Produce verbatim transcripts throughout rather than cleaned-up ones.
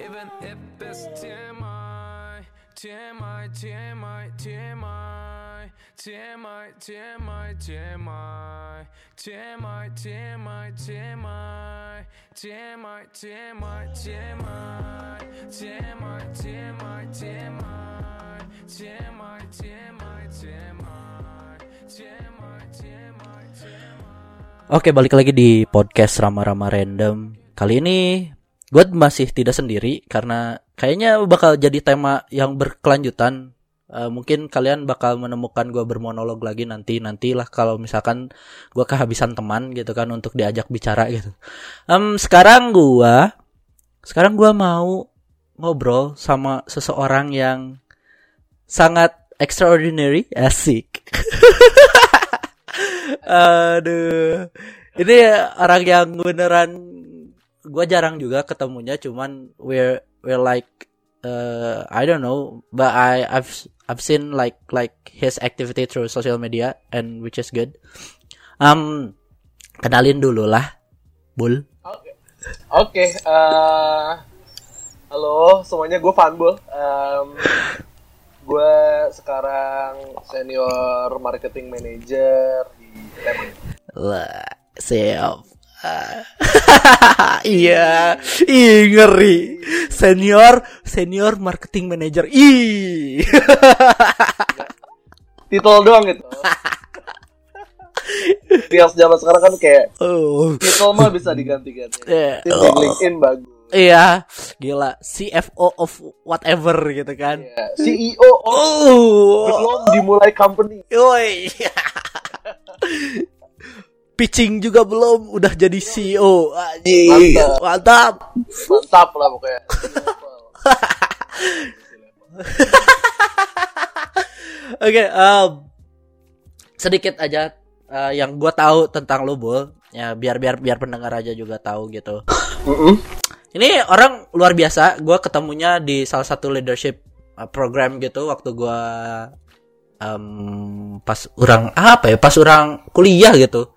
even if it's T M I, T M I, T M I, T M I, T M I, T M I, T M I, T M I, T M I, T M I, T M I, T M I, T M I, T M I, T M I, T M I, T M I, T M I, T M I, T M I, T M I, T M I. Oke, balik lagi di podcast Rama-Rama Random. Kali ini gue masih tidak sendiri karena kayaknya bakal jadi tema yang berkelanjutan. Uh, mungkin kalian bakal menemukan gue bermonolog lagi nanti nantilah kalau misalkan gue kehabisan teman gitu kan untuk diajak bicara gitu. Um, sekarang gue sekarang gue mau ngobrol sama seseorang yang sangat extraordinary, asik. Aduh, ini orang yang beneran gue jarang juga ketemunya, cuman we're we're like uh, I don't know, but I I've I've seen like like his activity through social media and which is good. Um, kenalin dulu lah, Bul. Oke, okay. okay, uh, halo semuanya, gue Fanbul. Um, gue sekarang senior marketing manager di Lemonilo. Lah, siap. Iya, ih ngeri. Senior, senior marketing manager. Ih. Titel doang gitu. Bias zaman sekarang kan kayak oh. Titel mah bisa diganti-ganti. Yeah. Titel LinkedIn bagus. Iya, gila, C F O of whatever gitu kan. Yeah. C E O of oh. Belum dimulai company. Yoi. Pitching juga belum, udah jadi C E O. Anjir. Mantap. Mantap lah pokoknya. Oke, okay, um, sedikit aja uh, yang gue tahu tentang lo, Bol. Ya, biar biar biar pendengar aja juga tahu gitu. Uh-uh. Ini orang luar biasa. Gue ketemunya di salah satu leadership uh, program gitu waktu gue um, pas orang apa ya? Pas orang kuliah gitu.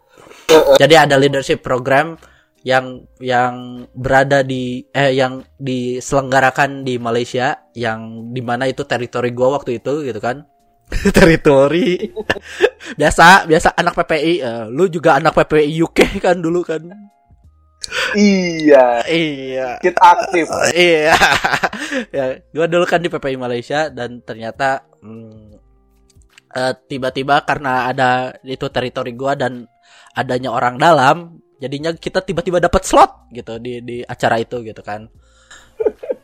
Jadi ada leadership program yang yang berada di eh yang diselenggarakan di Malaysia yang dimana itu teritori gua waktu itu gitu kan. Teritori biasa biasa anak P P I, uh, lu juga anak P P I U K kan dulu kan. Iya iya kita aktif. Uh, iya ya, gua dulu kan di P P I Malaysia dan ternyata hmm, uh, tiba-tiba karena ada itu teritori gua dan adanya orang dalam, jadinya kita tiba-tiba dapat slot gitu di di acara itu gitu kan.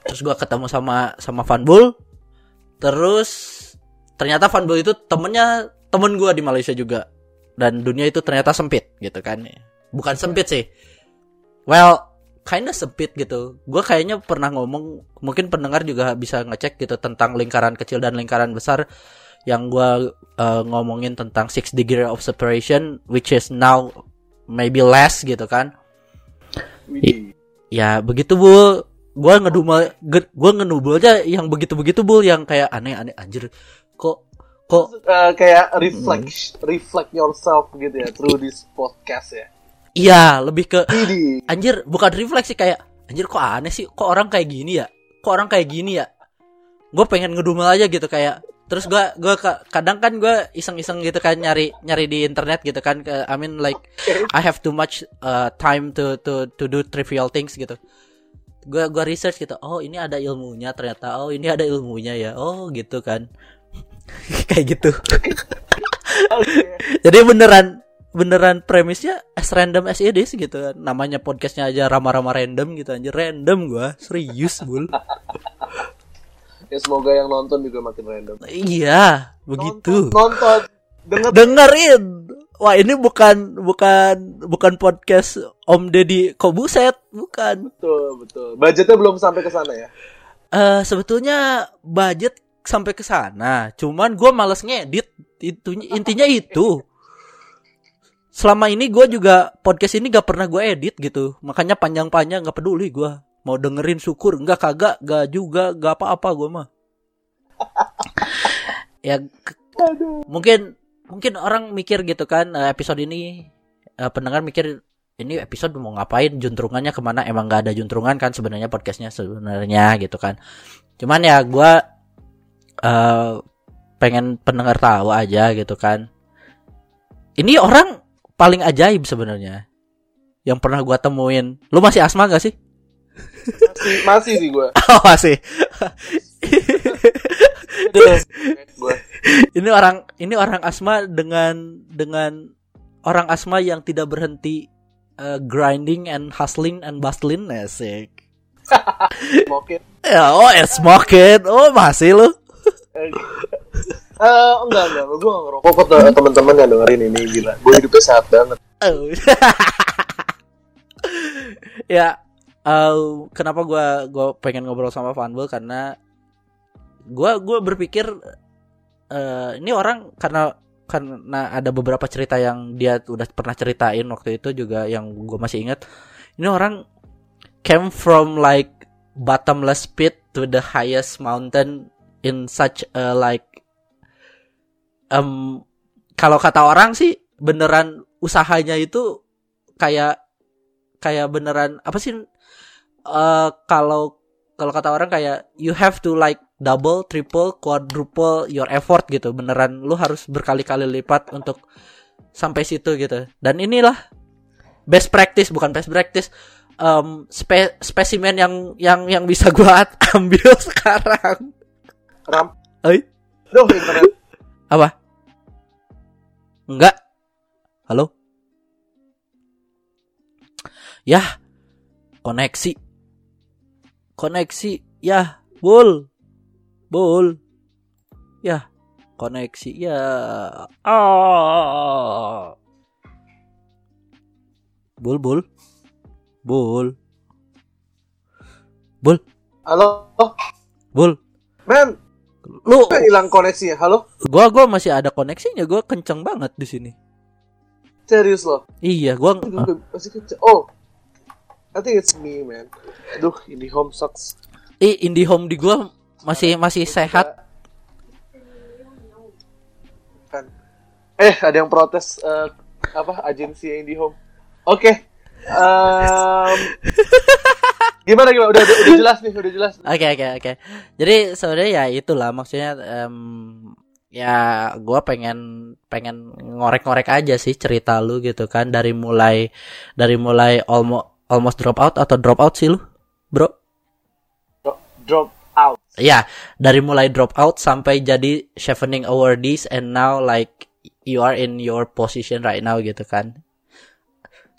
Terus gue ketemu sama sama Fanbul. Terus ternyata Fanbul itu temennya temen gue di Malaysia juga. Dan dunia itu ternyata sempit gitu kan. Bukan sempit sih. Well, kinda sempit gitu. Gue kayaknya pernah ngomong, mungkin pendengar juga bisa ngecek gitu tentang lingkaran kecil dan lingkaran besar. Yang gue uh, ngomongin tentang six degree of separation, which is now maybe less gitu kan. I- ya begitu, Bul. Gue ngedumel, ge- gue ngedumel aja yang begitu-begitu, Bul, yang kayak aneh-aneh anjir. Kok kok uh, kayak reflect, hmm. reflect yourself gitu ya through this podcast ya. Iya, lebih ke anjir, bukan refleksi, kayak anjir kok aneh sih, kok orang kayak gini ya, kok orang kayak gini ya. Gue pengen ngedumel aja gitu kayak. Terus gue gue kadang kan gue iseng-iseng gitu kan nyari nyari di internet gitu kan. I mean like I have too much uh, time to to to do trivial things gitu. Gue gue research gitu. Oh, ini ada ilmunya ternyata. Oh, ini ada ilmunya ya. Oh, gitu kan. Kayak gitu. Okay. Jadi beneran beneran premisnya as random as it is gitu. Namanya podcastnya aja Rama-Rama Random gitu, anjir. Random gue, serius, Bul. Ya semoga yang nonton juga makin random. Iya, begitu. Nonton, nonton denger. dengerin. Wah, ini bukan bukan bukan podcast Om Deddy Kobuset, bukan. Betul, betul. Budgetnya belum sampai ke sana ya? Uh, sebetulnya budget sampai ke sana, cuman gue males ngedit. Itunya, intinya itu. Selama ini gue juga podcast ini gak pernah gue edit gitu. Makanya panjang-panjang gak peduli gue. Mau dengerin syukur, enggak kagak, enggak juga, enggak apa-apa gue mah. Ya, mungkin mungkin orang mikir gitu kan, episode ini pendengar mikir ini episode mau ngapain, juntrungannya kemana, emang gak ada juntrungan kan sebenarnya podcastnya sebenarnya gitu kan. Cuman ya gue uh, pengen pendengar tahu aja gitu kan. Ini orang paling ajaib sebenarnya yang pernah gue temuin. Lu masih asma gak sih? Masih, masih sih gue. Oh masih. Ini orang ini orang asma dengan dengan orang asma yang tidak berhenti uh, grinding and hustling and bustling, asik. Smokin. Ya, oh eh, smokin. Oh masih lu. Uh, enggak enggak, gue nggak ngerokok kok. Teman-teman yang dengerin ini gila. Gue hidupnya sehat banget. Ya, uh, kenapa gue gue pengen ngobrol sama Fanbul karena gue gue berpikir uh, ini orang karena karena ada beberapa cerita yang dia udah pernah ceritain waktu itu juga yang gue masih ingat. Ini orang came from like bottomless pit to the highest mountain in such a like um, kalau kata orang sih beneran usahanya itu kayak kayak beneran apa sih uh, kalau kalau kata orang kayak you have to like double, triple, quadruple your effort gitu. Beneran lu harus berkali-kali lipat untuk sampai situ gitu. Dan inilah best practice, bukan best practice, um, spe- spesimen yang yang yang bisa gua ambil sekarang. Ram. Oi. Duh, internet. Apa? Enggak. Halo. Yah. Koneksi. Koneksi. Yah, Bul. Bol, ya koneksi ya, ah, bol bol, bol, bol, halo, bol, men, lu hilang koneksi ya, halo, gua gua masih ada koneksinya, gua kenceng banget di sini, serius lo, iya gua masih kenceng, oh, I think it's me man, aduh IndiHome sucks, eh IndiHome di gua masih masih sehat kan. Eh ada yang protes uh, apa agensi IndiHome. Oke. Okay. Um, gimana gimana udah, udah udah jelas nih, udah jelas. Oke okay, oke okay, oke. Okay. Jadi sebenarnya ya itulah maksudnya um, ya gua pengen pengen ngorek-ngorek aja sih cerita lu gitu kan dari mulai dari mulai almost almost drop out atau drop out sih lu, Bro? Drop, drop. Ya, dari mulai drop out sampai jadi Chevening awardees and now like you are in your position right now gitu kan.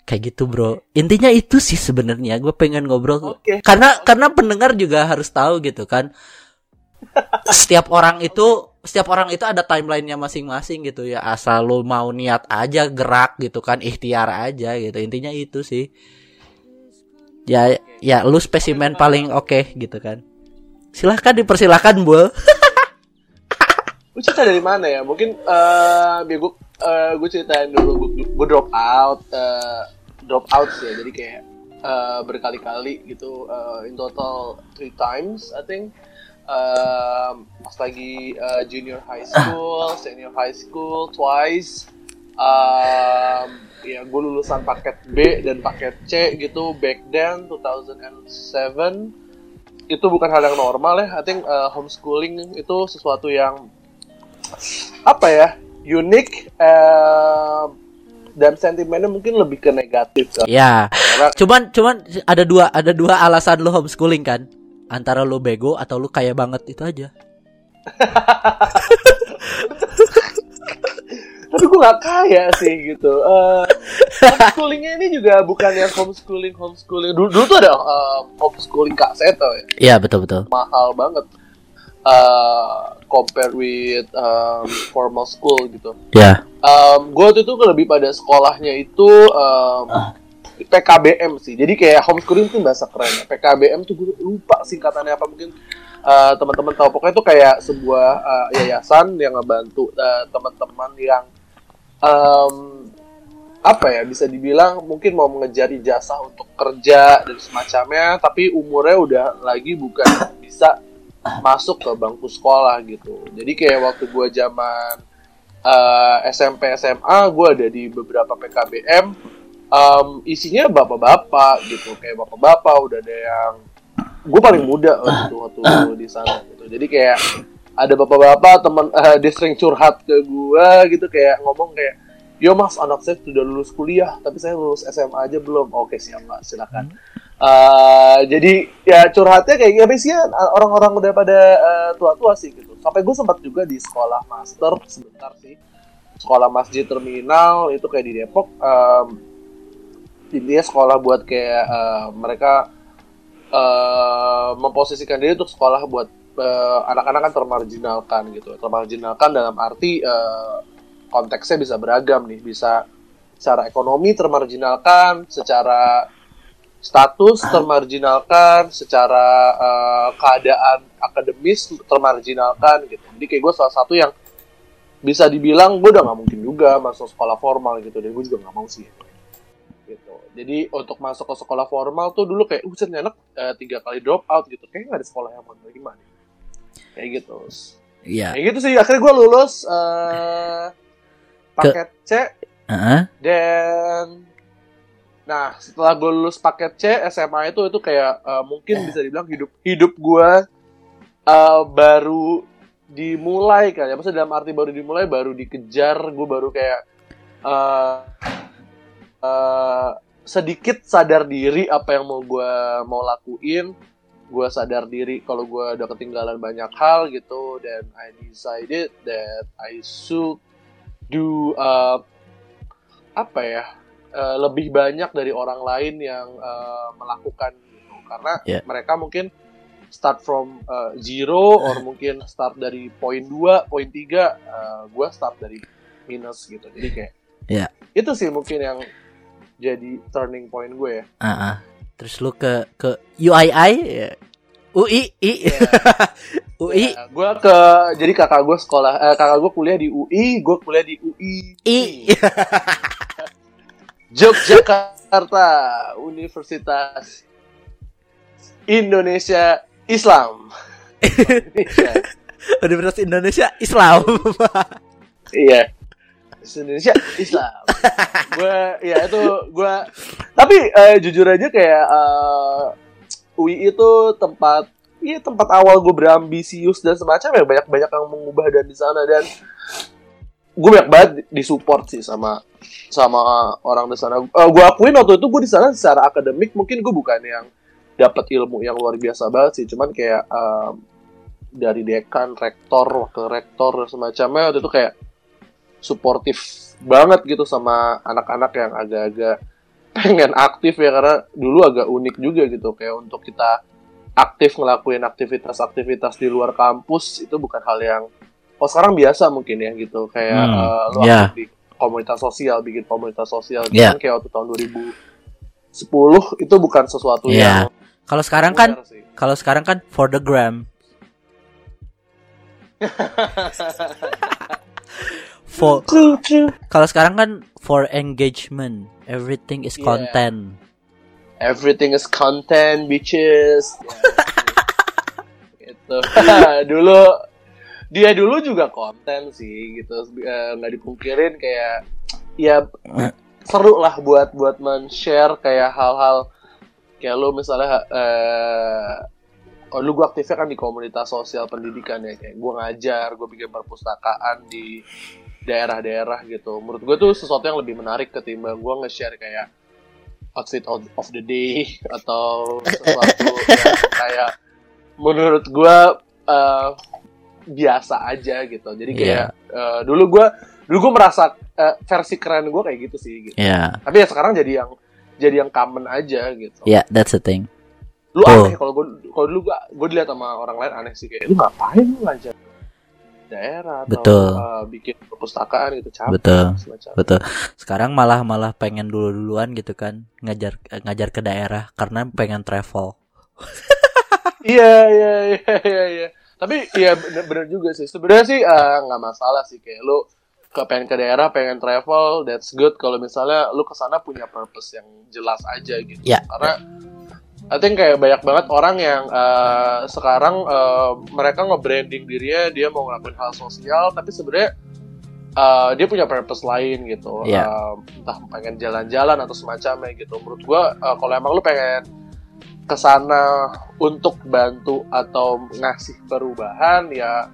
Kayak gitu, Bro. Intinya itu sih sebenarnya gue pengen ngobrol. Okay. Karena karena pendengar juga harus tahu gitu kan. Setiap orang itu setiap orang itu ada timeline-nya masing-masing gitu ya. Asal lo mau niat aja gerak gitu kan, ikhtiar aja gitu. Intinya itu sih. Ya ya lu spesimen paling oke okay, gitu kan. Silahkan dipersilakan, Bul. Lu cerita dari mana ya? Mungkin uh, biar gue uh, gue ceritain dulu. Gue drop out, uh, drop out sih ya. Jadi kayak uh, berkali-kali gitu. Uh, in total three times, I think. Uh, pas lagi uh, junior high school, senior high school, twice. Uh, ya gue lulusan paket B dan paket C gitu. Back then two thousand seven. Itu bukan hal yang normal ya, I think uh, homeschooling itu sesuatu yang apa ya, unik uh, dan sentimennya mungkin lebih ke negatif kan. Ya, karena, cuman cuman ada dua ada dua alasan lu homeschooling kan, antara lu bego atau lu kaya banget itu aja. Tapi gue gak kaya sih gitu. Uh, homeschoolingnya ini juga bukan yang homeschooling homeschooling. Dulu, dulu tuh ada uh, homeschooling Kak Seto ya. Iya betul betul. Mahal banget. Uh, compared with um, formal school gitu. Iya. Yeah. Um, gue tuh tuh lebih pada sekolahnya itu um, ah. P K B M sih. Jadi kayak homeschooling tuh bahasa keren. P K B M tuh gue lupa singkatannya apa mungkin. Uh, teman-teman tahu pokoknya itu kayak sebuah uh, yayasan yang ngebantu uh, teman-teman yang Um, apa ya bisa dibilang mungkin mau mengejar ijazah untuk kerja dan semacamnya, tapi umurnya udah lagi bukan bisa masuk ke bangku sekolah gitu. Jadi kayak waktu gue zaman uh, S M P S M A gue ada di beberapa P K B M um, isinya bapak-bapak gitu, kayak bapak-bapak udah ada yang gue paling muda waktu waktu di sana gitu. Jadi kayak ada bapak-bapak teman uh, dia sering curhat ke gue gitu, kayak ngomong kayak, yo mas, anak saya sudah lulus kuliah tapi saya lulus S M A aja belum. Oke siap pak, silakan. Uh, jadi ya curhatnya kayak apa sih ya, orang-orang udah pada uh, tua-tua sih gitu. Sampai gue sempat juga di sekolah master sebentar sih, sekolah masjid terminal itu kayak di Depok. Um, intinya sekolah buat kayak uh, mereka uh, memposisikan diri untuk sekolah buat uh, anak-anak kan termarginalkan gitu. Termarginalkan dalam arti uh, konteksnya bisa beragam nih, bisa secara ekonomi termarginalkan, secara status termarginalkan, secara uh, keadaan akademis termarginalkan gitu. Jadi kayak gue salah satu yang bisa dibilang gue udah nggak mungkin juga masuk sekolah formal gitu, dan gue juga nggak mau sih gitu. Jadi untuk masuk ke sekolah formal tuh dulu kayak uset nyenek uh, tiga kali drop out gitu, kayak nggak ada sekolah yang mau nerima nih kayak gitu. Iya. Kayak gitu sih. Akhirnya gue lulus uh, paket C, uh-huh. dan nah setelah gue lulus paket C S M A itu itu kayak uh, mungkin bisa dibilang hidup hidup gue uh, baru dimulai kan ya, maksudnya dalam arti baru dimulai, baru dikejar, gue baru kayak uh, uh, sedikit sadar diri apa yang mau gue mau lakuin, gue sadar diri kalau gue udah ketinggalan banyak hal gitu, dan I decided that I should do uh, apa ya Uh, lebih banyak dari orang lain yang uh, melakukan gitu. Karena yeah. mereka mungkin start from uh, zero, or mungkin start dari poin dua, poin tiga, uh, gue start dari minus gitu. Jadi kayak yeah. itu sih mungkin yang jadi turning point gue ya. Uh-huh. Terus lu ke ke U I I, U I I, yeah. U I. Nah, gue ke jadi kakak gue sekolah, eh, kakak gue kuliah di U I, gue kuliah di U I. I. Yogyakarta, Universitas Indonesia Islam. Indonesia. Universitas Indonesia Islam. Iya. Indonesia Islam. Gue ya itu gue tapi uh, jujur aja kayak uh, U I itu tempat iya tempat awal gue berambisius dan semacam ya, banyak-banyak yang mengubah dan di sana, dan gue banyak banget disupport sih sama sama orang di sana. Uh, gue akuin waktu itu gue di sana secara akademik mungkin gue bukan yang dapat ilmu yang luar biasa banget sih, cuman kayak um, dari dekan, rektor, wakil rektor semacamnya waktu itu kayak suportif banget gitu sama anak-anak yang agak-agak pengen aktif ya, karena dulu agak unik juga gitu kayak untuk kita aktif ngelakuin aktivitas-aktivitas di luar kampus itu bukan hal yang oh sekarang biasa mungkin ya gitu, kayak hmm, uh, lo yeah. di komunitas sosial, bikin komunitas sosial gitu yeah. kan kayak waktu tahun dua ribu sepuluh itu bukan sesuatu yeah. yang kalau sekarang kan kalau sekarang kan for the gram. For kalau sekarang kan for engagement, everything is yeah. content. Everything is content, bitches. Gitu. Dulu dia dulu juga konten sih gitu, nggak dipungkirin kayak ya seru lah buat buat men-share kayak hal-hal kayak lo misalnya eh, oh lu gue aktifnya kan di komunitas sosial pendidikan ya, kayak gue ngajar, gue bikin perpustakaan di daerah-daerah gitu. Menurut gue tuh sesuatu yang lebih menarik ketimbang gue nge-share kayak outfit of the day atau sesuatu yang kayak menurut gue uh, biasa aja gitu. Jadi kayak yeah. uh, dulu gue dulu gue merasa uh, versi keren gue kayak gitu sih gitu. Yeah. Tapi ya sekarang jadi yang jadi yang common aja gitu. Ya, yeah, that's the thing. Lu oh. aneh kalau gue kalau dulu gue gue dilihat sama orang lain aneh sih kayak lu ngapain lu ngajar daerah atau betul. Uh, bikin perpustakaan gitu capek. Betul. Semacam. Betul. Sekarang malah malah pengen dulu-duluan gitu kan ngajar ngajar ke daerah karena pengen travel. Iya iya iya iya iya. Tapi ya benar juga sih. Sebenarnya sih nggak uh, masalah sih kayak lu ke pengen ke daerah, pengen travel, that's good. Kalau misalnya lu kesana punya purpose yang jelas aja gitu. Yeah. Karena I think kayak banyak banget orang yang uh, sekarang uh, mereka nge-branding dirinya, dia mau ngelakuin hal sosial, tapi sebenarnya Uh, dia punya purpose lain gitu, yeah. uh, entah pengen jalan-jalan atau semacamnya gitu. Menurut gue uh, kalau emang lu pengen kesana untuk bantu atau ngasih perubahan, ya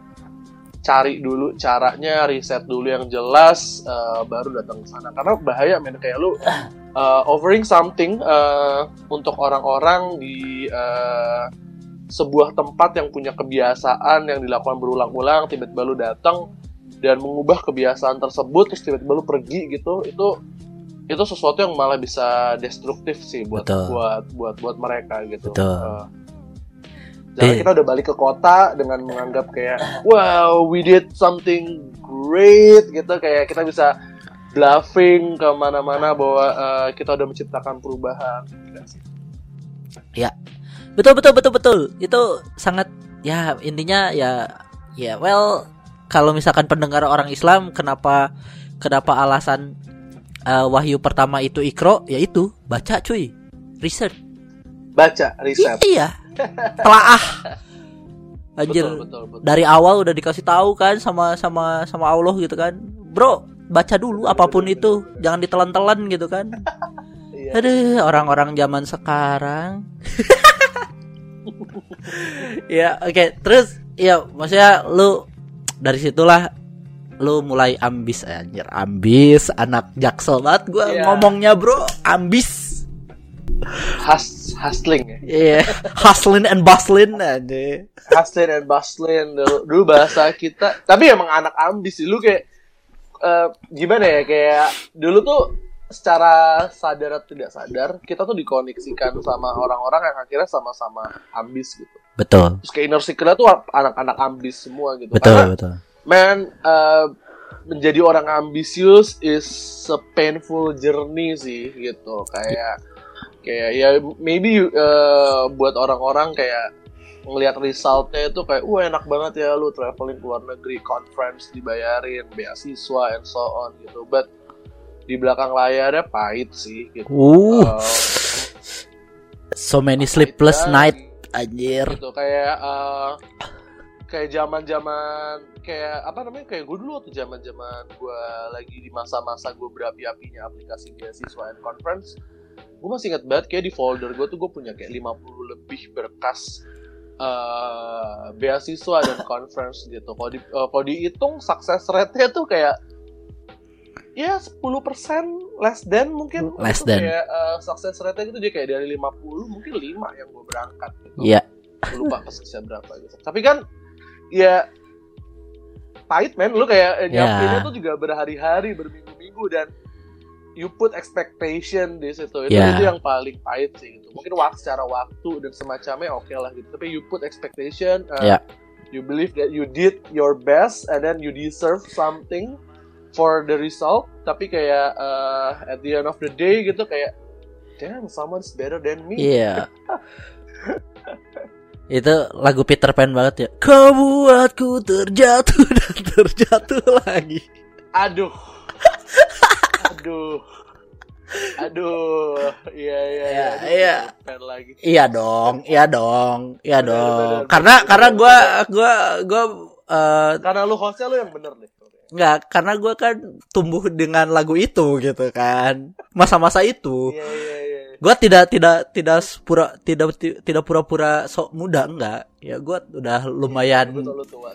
cari dulu caranya, riset dulu yang jelas, uh, baru datang ke sana. Karena bahaya men, kayak lu uh, offering something uh, untuk orang-orang di uh, sebuah tempat yang punya kebiasaan yang dilakukan berulang-ulang, tiba-tiba lu datang dan mengubah kebiasaan tersebut, terus tiba-tiba lu pergi gitu, itu itu sesuatu yang malah bisa destruktif sih buat Betul. buat buat buat mereka gitu. Uh, Jadi eh. kita udah balik ke kota dengan menganggap kayak wow we did something great gitu, kayak kita bisa bluffing kemana-mana bahwa uh, kita udah menciptakan perubahan. Ya betul betul betul betul itu sangat ya intinya ya ya yeah, well. Kalau misalkan pendengar orang Islam, kenapa kenapa alasan uh, wahyu pertama itu Iqra? Ya itu, baca cuy. Research. Baca, research. I- iya. Telaah. Anjir. Betul, betul, betul. Dari awal udah dikasih tahu kan sama sama sama Allah gitu kan. Bro, baca dulu apapun betul, itu, betul, betul. Jangan ditelan-telan gitu kan. Iya. Aduh, orang-orang zaman sekarang. Ya, oke. Okay. Terus ya, maksudnya lu dari situlah lu mulai ambis anjir, ambis anak jaksel banget gue yeah. ngomongnya bro, ambis, Has, hustling ya, yeah. hustling and bustling aja, hustling and bustling dulu, dulu bahasa kita, tapi emang anak ambis sih lu kayak uh, gimana ya kayak dulu tuh secara sadar atau tidak sadar kita tuh dikoneksikan sama orang-orang yang akhirnya sama-sama ambis gitu. Betul. Terus ke inner circle tuh anak-anak ambis semua gitu. Betul. Karena, betul. Man, uh, menjadi orang ambisius is a painful journey sih gitu. Kayak kayak ya maybe uh, buat orang-orang kayak ngelihat resultnya itu kayak wah enak banget ya lu traveling ke luar negeri, conference dibayarin, beasiswa and so on gitu. But di belakang layarnya pahit sih gitu. Uh, uh, so many sleepless night anjir. Gitu kayak uh, kayak zaman-zaman kayak apa namanya kayak gue dulu tuh zaman-zaman gue lagi di masa-masa gue berapi-apinya aplikasi beasiswa and conference. Gue masih ingat banget kayak di folder gue tuh gue punya kayak lima puluh lebih berkas uh, beasiswa dan conference gitu. Kalau di uh, kalau dihitung success rate-nya tuh kayak ya sepuluh persen less than mungkin less than. Kayak uh, success rate-nya gitu dia kayak dari lima puluh mungkin lima yang gue berangkat gitu. Iya. Yeah. Lupa persisnya berapa gitu. Tapi kan ya pahit men lu kayak nyiapinnya yeah. tuh juga berhari-hari, berminggu-minggu dan you put expectation di situ. Itu yeah. itu yang paling pahit sih gitu. Mungkin waktu secara waktu dan semacamnya oke okay lah gitu. Tapi you put expectation uh, yeah. you believe that you did your best and then you deserve something for the result, tapi kayak uh, at the end of the day gitu kayak damn someone's better than me. Iya. Yeah. Itu lagu Peter Pan banget ya. Kau buatku terjatuh dan terjatuh lagi. Aduh. Aduh. Aduh. Iya iya iya. Iya. Iya dong, iya dong, iya dong. Karena karena gua gua gua uh, karena lu hostnya lu yang bener deh. Enggak, karena gue kan tumbuh dengan lagu itu gitu kan. Masa-masa itu. Yeah, yeah, yeah. Gue tidak tidak tidak pura tidak tidak pura-pura sok muda enggak. Ya gue udah lumayan yeah, betul, tua.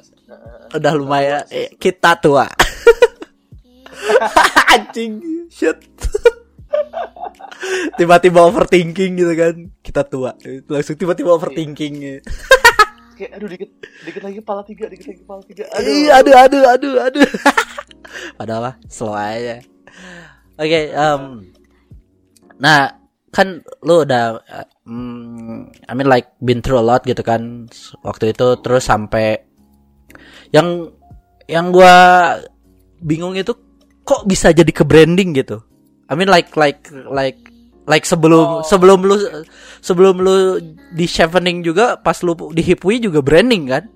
Udah lumayan tua, eh, kita tua. Anjing, shit. Tiba-tiba overthinking gitu kan. Kita tua. Langsung tiba-tiba overthinking. Kayak, aduh dikit dikit lagi pala tiga dikit lagi pala tiga aduh Ih, aduh aduh aduh aduh padahal lah slow aja. Oke okay, um, nah kan lu udah um, I mean like been through a lot gitu kan waktu itu, terus sampai yang yang gua bingung itu kok bisa jadi ke branding gitu. I mean like like like Like sebelum oh. sebelum lu sebelum lu di Chevening juga pas lu di Hipwee juga branding kan?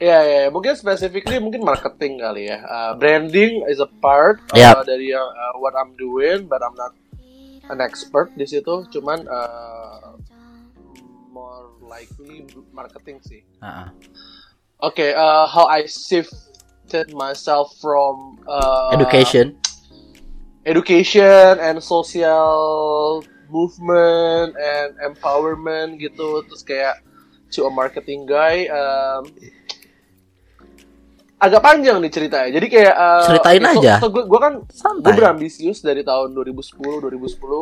Ya yeah, ya yeah. Mungkin specifically mungkin marketing kali ya. Uh, branding is a part yeah. uh, dari uh, what I'm doing, but I'm not an expert di situ. Cuman uh, more likely marketing sih. Uh-uh. Oke, okay, uh, how I shift disconnected myself from uh, education, education and social movement and empowerment gitu. Terus kayak to a marketing guy. Um, agak panjang nih ceritanya. Jadi kayak uh, ceritain so, aja. So, so gue kan gue berambisius dari tahun dua ribu sepuluh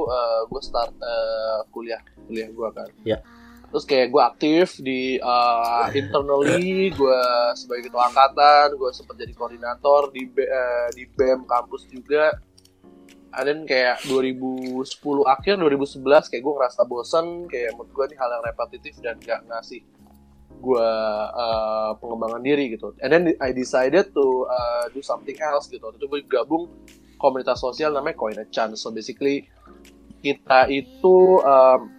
uh, gue start uh, kuliah kuliah gue kan. Yeah. Terus kayak gue aktif di uh, internally, gue sebagai ketua angkatan, gue sempat jadi koordinator di uh, di B E M kampus juga. Dan kayak dua ribu sepuluh akhir dua ribu sebelas kayak gue ngerasa bosan, kayak menurut gue nih hal yang repetitif dan gak ngasih gue uh, pengembangan diri gitu. And then I decided to uh, do something else gitu. Itu gue gabung komunitas sosial namanya Koinathon. So basically kita itu um,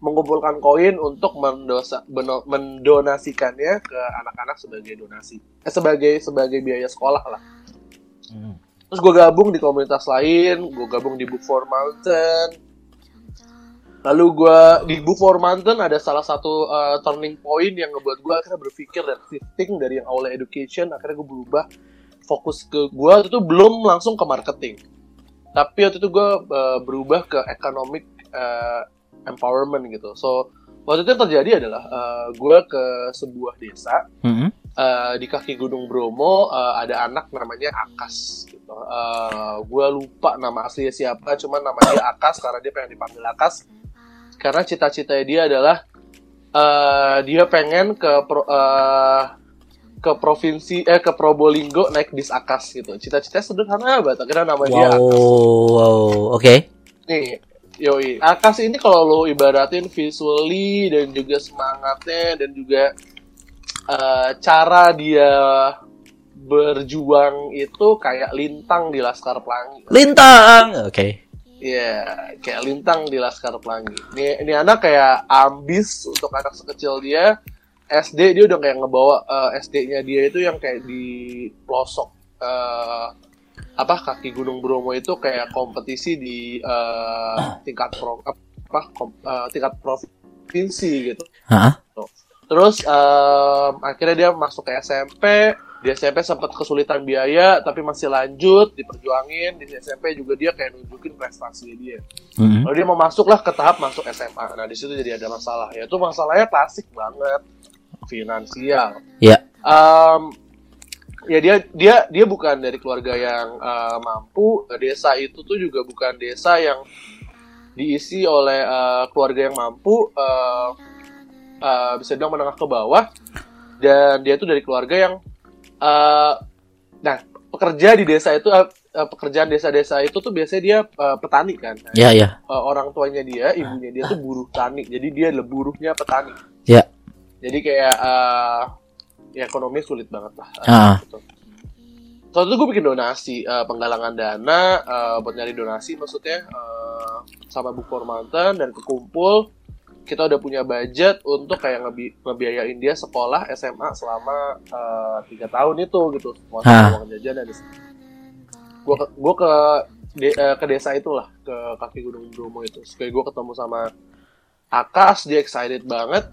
mengumpulkan koin untuk mendosa, beno, mendonasikannya ke anak-anak sebagai donasi, eh, sebagai sebagai biaya sekolah lah. Hmm. Terus gue gabung di komunitas lain, gue gabung di Books for Mountains. Lalu gue di Books for Mountains ada salah satu uh, turning point yang ngebuat gue akhirnya berpikir dan shifting dari yang awalnya education, akhirnya gue berubah fokus ke gue itu belum langsung ke marketing, tapi waktu itu gue uh, berubah ke economic uh, empowerment gitu. So waktu itu yang terjadi adalah uh, gue ke sebuah desa mm-hmm. uh, di kaki Gunung Bromo, uh, ada anak namanya Akas gitu. Uh, gue lupa nama aslinya siapa, cuman namanya dia Akas karena dia pengen dipanggil Akas. Karena cita-citanya dia adalah uh, dia pengen ke pro, uh, ke provinsi eh ke Probolinggo naik bis Akas gitu. Cita-citanya sederhana banget, karena namanya wow. dia Akas. Wow, oke. Okay. Nih. Yoi, Akas ini kalau lo ibaratin visually dan juga semangatnya dan juga uh, cara dia berjuang itu kayak lintang di Laskar Pelangi. Lintang, oke. Okay. Iya, yeah, kayak lintang di Laskar Pelangi. Ini, ini anak kayak ambis untuk anak sekecil dia. S D dia udah kayak ngebawa uh, S D-nya dia itu yang kayak di pelosok. Uh, apa kaki Gunung Bromo itu kayak kompetisi di uh, tingkat pro, apa kom, uh, tingkat provinsi gitu. Huh? Terus um, akhirnya dia masuk ke S M P. Di S M P sempat kesulitan biaya tapi masih lanjut diperjuangin. Di S M P juga dia kayak nunjukin prestasi dia. Mm-hmm. Lalu dia mau masuklah ke tahap masuk S M A. Nah di situ jadi ada masalah. Yaitu masalahnya klasik banget finansial. Ya. Yeah. Um, Ya dia dia dia bukan dari keluarga yang uh, mampu. Desa itu tuh juga bukan desa yang diisi oleh uh, keluarga yang mampu, uh, uh, bisa dibilang menengah ke bawah. Dan dia tuh dari keluarga yang uh, nah pekerja di desa itu uh, pekerjaan desa-desa itu tuh biasanya dia uh, petani kan. Iya yeah, iya. Yeah. Uh, orang tuanya dia, ibunya dia tuh buruh tani. Jadi dia buruhnya petani. Iya. Yeah. Jadi kayak uh, ya ekonomi sulit banget lah. Uh. Gitu. Soalnya itu gue bikin donasi, uh, penggalangan dana uh, buat nyari donasi maksudnya uh, sama Books for Mountains dan kekumpul. Kita udah punya budget untuk kayak ngebi- ngebiayain dia sekolah S M A selama tiga uh, tahun itu gitu. Semua uang jajan dan gue ke gue ke de- uh, ke desa itulah, ke kaki Gunung Bromo itu. Kayak gue ketemu sama Akas, dia excited banget.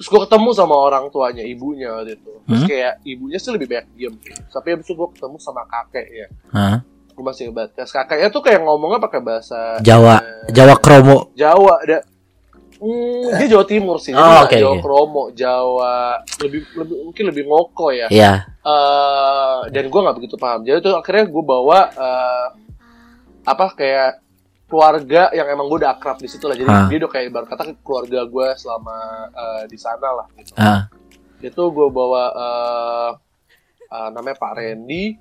Terus gue ketemu sama orang tuanya, ibunya waktu itu. Terus hmm? kayak ibunya sih lebih banyak diem. Tapi abis itu gue ketemu sama kakek ya. Huh? Gue masih ingat. Kakeknya tuh kayak ngomongnya pakai bahasa Jawa, eh, Jawa Kromo. Jawa ada. Hmm, dia Jawa Timur sih. Oh, okay, Jawa yeah. Kromo, Jawa lebih lebih mungkin lebih ngoko ya. Yeah. Uh, dan gue nggak begitu paham. Jadi tuh akhirnya gue bawa uh, apa kayak keluarga yang emang gue udah akrab di situ lah, jadi ah. dia udah kayak ibarat kata keluarga gue selama uh, di sana lah gitu. Ah. Itu gue bawa uh, uh, namanya Pak Randy,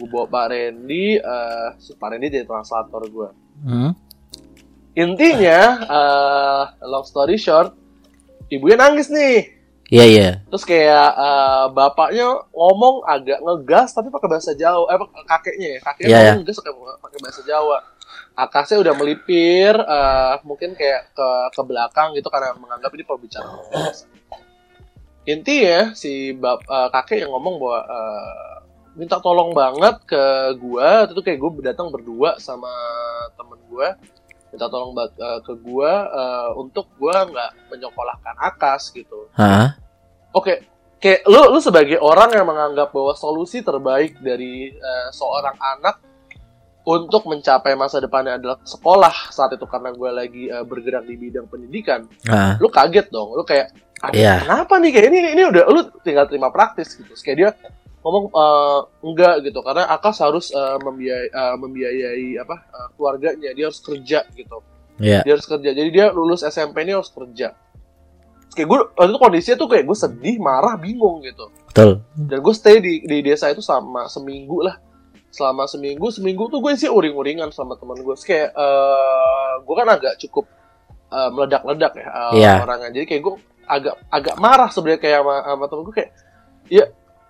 gue bawa Pak Randy, uh, Pak Randy jadi translator gue. Hmm. Intinya, uh, long story short, ibunya nangis nih. Iya yeah, iya. Yeah. Terus kayak uh, bapaknya ngomong agak ngegas tapi pakai bahasa Jawa, eh kakeknya ya, kakeknya yeah, yeah. ngegas pakai bahasa Jawa. Akasnya udah melipir, uh, mungkin kayak ke ke belakang gitu karena menganggap ini pembicaraan. Intinya si bab, uh, kakek yang ngomong bahwa uh, minta tolong banget ke gua, itu kayak gua datang berdua sama temen gua, minta tolong ba- uh, ke gua uh, untuk gua nggak menyekolahkan Akas gitu. Huh? Oke, okay, kayak lu lu sebagai orang yang menganggap bahwa solusi terbaik dari uh, seorang anak untuk mencapai masa depannya adalah sekolah saat itu, karena gue lagi uh, bergerak di bidang pendidikan, uh. lu kaget dong, lu kayak yeah. kenapa nih kayak ini, ini ini udah lu tinggal terima praktis gitu. Terus kayak dia ngomong uh, enggak gitu, karena Akas harus uh, membiayai, uh, membiayai apa uh, keluarganya, dia harus kerja gitu, yeah. dia harus kerja, jadi dia lulus S M P ini harus kerja. Kayak gue waktu itu kondisinya tuh kayak gue sedih, marah, bingung gitu. Betul. Dan gue stay di, di desa itu sama seminggu lah. Selama seminggu, seminggu tuh gue sih uring-uringan sama teman gue. Kayak uh, gue kan agak cukup uh, meledak-ledak ya uh, yeah. orangnya. Jadi kayak gue agak agak marah sebenarnya kayak sama, sama teman gue, kayak ya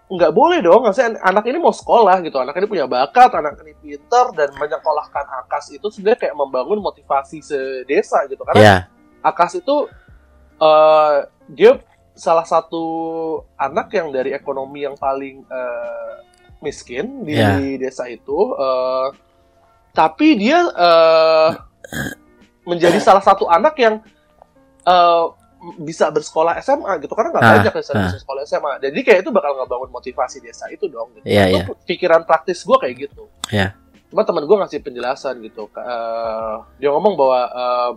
nggak boleh dong, maksudnya anak ini mau sekolah gitu, anak ini punya bakat, anak ini pinter, dan menyekolahkan Akas itu sebenarnya kayak membangun motivasi sedesa gitu, karena yeah. Akas itu Uh, dia salah satu anak yang dari ekonomi yang paling uh, miskin di yeah. desa itu, uh, tapi dia uh, menjadi salah satu anak yang uh, bisa bersekolah S M A gitu, karena nggak ah, banyak bisa ah. sekolah S M A. Jadi kayak itu bakal ngebangun motivasi desa itu dong. Gitu. Yeah, itu yeah. pikiran praktis gue kayak gitu. Yeah. Cuma teman gue ngasih penjelasan gitu. Uh, dia ngomong bahwa uh,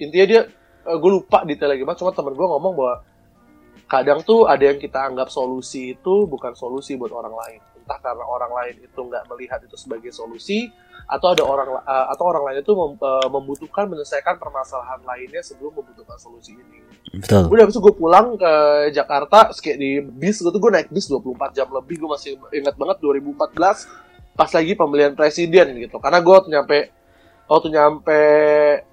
intinya dia Uh, gue lupa detail lagi banget, cuma temen gue ngomong bahwa kadang tuh ada yang kita anggap solusi itu bukan solusi buat orang lain, entah karena orang lain itu nggak melihat itu sebagai solusi, atau ada orang uh, atau orang lain itu mem, uh, membutuhkan menyelesaikan permasalahan lainnya sebelum membutuhkan solusi ini. Betul. Udah, habis itu gue pulang ke Jakarta, kayak di bis gue tuh gue naik bis dua puluh empat jam lebih, gue masih ingat banget dua ribu empat belas pas lagi pemilihan presiden gitu, karena gue tuh nyampe waktu nyampe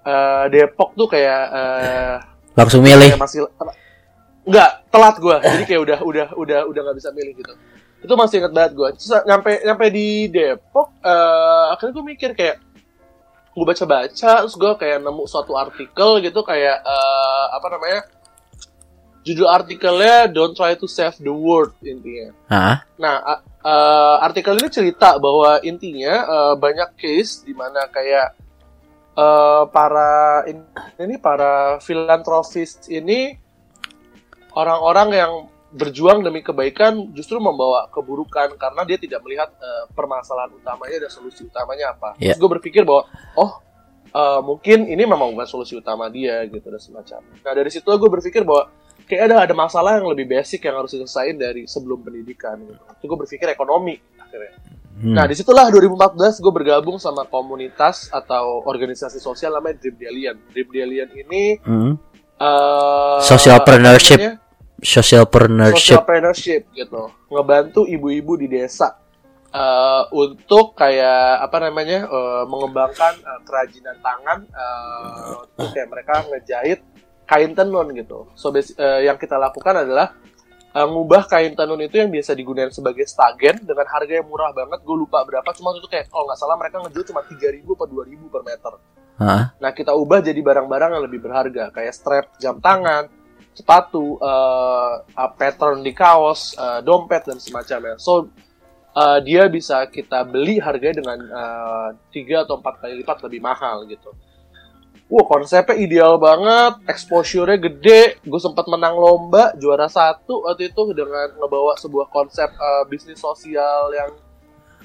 uh, Depok tuh kayak uh, langsung milih. Masih enggak, telat gue. Jadi kayak udah udah udah udah enggak bisa milih gitu. Itu masih ingat banget gue. Terus nyampe nyampe di Depok, uh, akhirnya gue mikir kayak gue baca-baca, terus gue kayak nemu suatu artikel gitu kayak uh, apa namanya? Judul artikelnya Don't Try to Save the World intinya. Huh? Nah, a- uh, artikel ini cerita bahwa intinya uh, banyak case di mana kayak Uh, para in, ini para filantropis ini orang-orang yang berjuang demi kebaikan justru membawa keburukan karena dia tidak melihat uh, permasalahan utamanya dan solusi utamanya apa. Yeah. Terus gue berpikir bahwa oh uh, mungkin ini memang bukan solusi utama dia gitu dan semacam. Nah dari situ gue berpikir bahwa kayak ada ada masalah yang lebih basic yang harus diselesain dari sebelum pendidikan. Gitu. Terus gue berpikir ekonomi akhirnya. Hmm. Nah, disitulah dua ribu empat belas gue bergabung sama komunitas atau organisasi sosial namanya Dreamalian. Dreamalian ini hmm. uh, socialpreneurship, socialpreneurship, socialpreneurship gitu, ngebantu ibu-ibu di desa uh, untuk kayak apa namanya uh, mengembangkan uh, kerajinan tangan, uh, untuk kayak mereka ngejahit kain tenun gitu. So basi- uh, yang kita lakukan adalah Uh, ngubah kain tenun itu yang biasa digunakan sebagai stagen dengan harga yang murah banget, gue lupa berapa, cuma itu kayak kalau nggak salah mereka ngejual cuma tiga ribu atau dua ribu per meter. Huh? Nah kita ubah jadi barang-barang yang lebih berharga kayak strap jam tangan, sepatu, uh, uh, pattern di kaos, uh, dompet dan semacamnya. So uh, dia bisa kita beli harganya dengan uh, tiga atau empat kali lipat lebih mahal gitu. Wah, konsepnya ideal banget, exposure-nya gede. Gue sempat menang lomba juara satu waktu itu dengan ngebawa sebuah konsep uh, bisnis sosial yang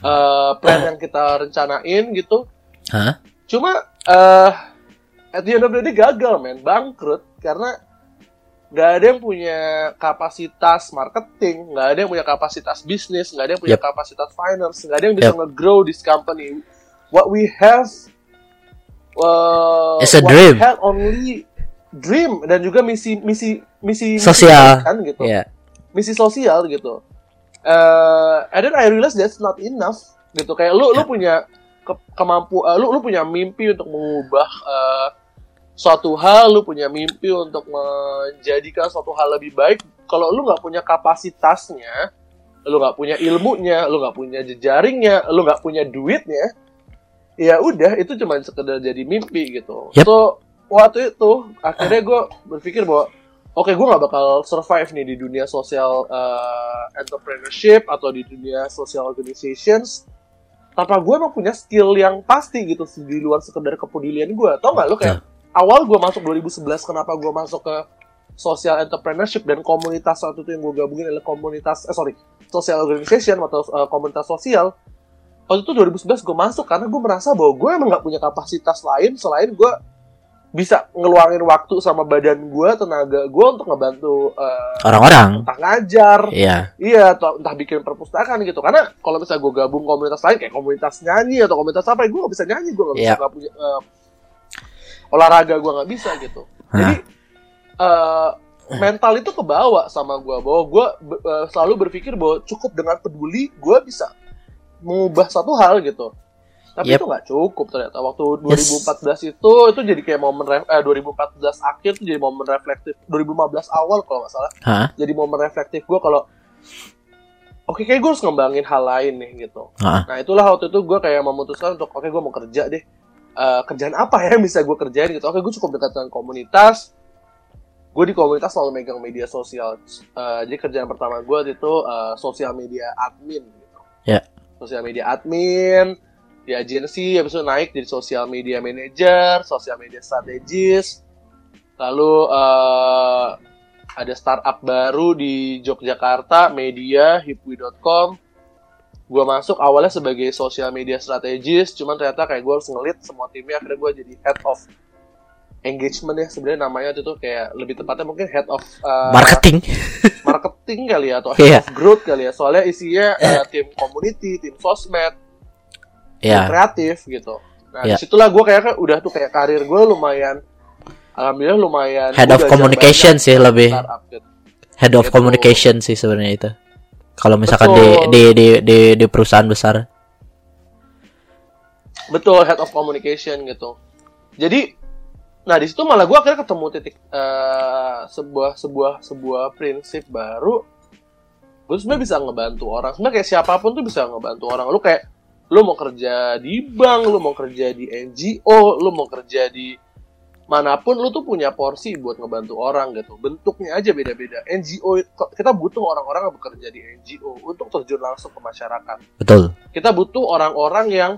uh, plan yang kita rencanain gitu. Huh? Cuma uh, at the end of the day gagal, men, bangkrut karena nggak ada yang punya kapasitas marketing, nggak ada yang punya kapasitas bisnis, nggak ada yang punya yep. kapasitas finance, nggak ada yang bisa yep. nge-grow this company. What we have Uh, it's a dream. Hell only dream dan juga misi misi misi sosial misi, kan gitu. Yeah. Misi sosial gitu. Uh, and then I realize that's not enough gitu. Kayak lu yeah. lu punya ke- kemampu uh, lu lu punya mimpi untuk mengubah uh, suatu hal, lu punya mimpi untuk menjadikan suatu hal lebih baik. Kalau lu enggak punya kapasitasnya, lu enggak punya ilmunya, lu enggak punya jejaringnya, lu enggak punya duitnya, ya udah itu cuma sekedar jadi mimpi gitu. Yep. So waktu itu akhirnya gue berpikir bahwa oke okay, gue nggak bakal survive nih di dunia social uh, entrepreneurship atau di dunia social organizations tanpa gue emang punya skill yang pasti gitu di luar sekedar kepedulian gue. Tau nggak lo kayak awal gue masuk dua ribu sebelas kenapa gue masuk ke social entrepreneurship, dan komunitas waktu itu yang gue gabungin adalah komunitas, eh sorry, social organization atau uh, komunitas sosial. Waktu itu dua ribu sebelas gue masuk karena gue merasa bahwa gue emang gak punya kapasitas lain selain gue bisa ngeluangin waktu sama badan gue, tenaga gue untuk ngebantu uh, orang-orang, entah ngajar, iya, iya, atau entah bikin perpustakaan gitu. Karena kalau misalnya gue gabung komunitas lain kayak komunitas nyanyi atau komunitas apa, gue gak bisa nyanyi, gue gak bisa, yeah. gak punya uh, olahraga gue gak bisa gitu. Huh? Jadi uh, mental itu kebawa sama gue bahwa gue uh, selalu berpikir bahwa cukup dengan peduli gue bisa mengubah satu hal gitu. Tapi yep. itu nggak cukup ternyata. Waktu dua ribu empat belas yes. itu itu jadi kayak momen eh, dua ribu empat belas akhir tuh jadi momen reflektif. dua ribu lima belas awal kalau nggak salah. Huh? Jadi momen reflektif gue kalau oke okay, kayak gue harus ngembangin hal lain nih gitu. Huh? Nah itulah waktu itu gue kayak memutuskan untuk oke okay, gue mau kerja deh. Uh, kerjaan apa ya yang bisa gue kerjain gitu. Oke okay, gue cukup dekat dengan komunitas. Gue di komunitas selalu megang media sosial. Uh, jadi kerjaan pertama gue itu uh, sosial media admin gitu. Ya. Yeah. Sosial media admin. Di agensi, habis itu naik jadi social media manager, social media strategist, lalu uh, ada startup baru di Yogyakarta, media, hipwee dot com. Gue masuk awalnya sebagai social media strategist, cuman ternyata kayak gue harus ngelit semua timnya, akhirnya gue jadi head of engagement ya, sebenarnya namanya itu tuh kayak lebih tepatnya mungkin head of uh, marketing, marketing kali ya, atau head yeah. of growth kali ya, soalnya isinya uh, tim community, tim sosmed, yeah. kreatif gitu. Nah yeah. disitulah gue kayak udah tuh kayak karir gue lumayan, alhamdulillah lumayan. Head of communication sih lebih. Gitu. Head of gitu. Communication sih sebenarnya itu. Kalau misalkan di, di di di di perusahaan besar. Betul, head of communication gitu. Jadi, nah di situ malah gue akhirnya ketemu titik uh, sebuah sebuah sebuah prinsip baru. Gue sebenarnya bisa ngebantu orang. Sebenarnya kayak siapapun tuh bisa ngebantu orang. Lu kayak lu mau kerja di bank, lu mau kerja di N G O, lu mau kerja di manapun, lu tuh punya porsi buat ngebantu orang gitu. Bentuknya aja beda-beda. N G O, kita butuh orang-orang yang bekerja di N G O untuk terjun langsung ke masyarakat. Betul. Kita butuh orang-orang yang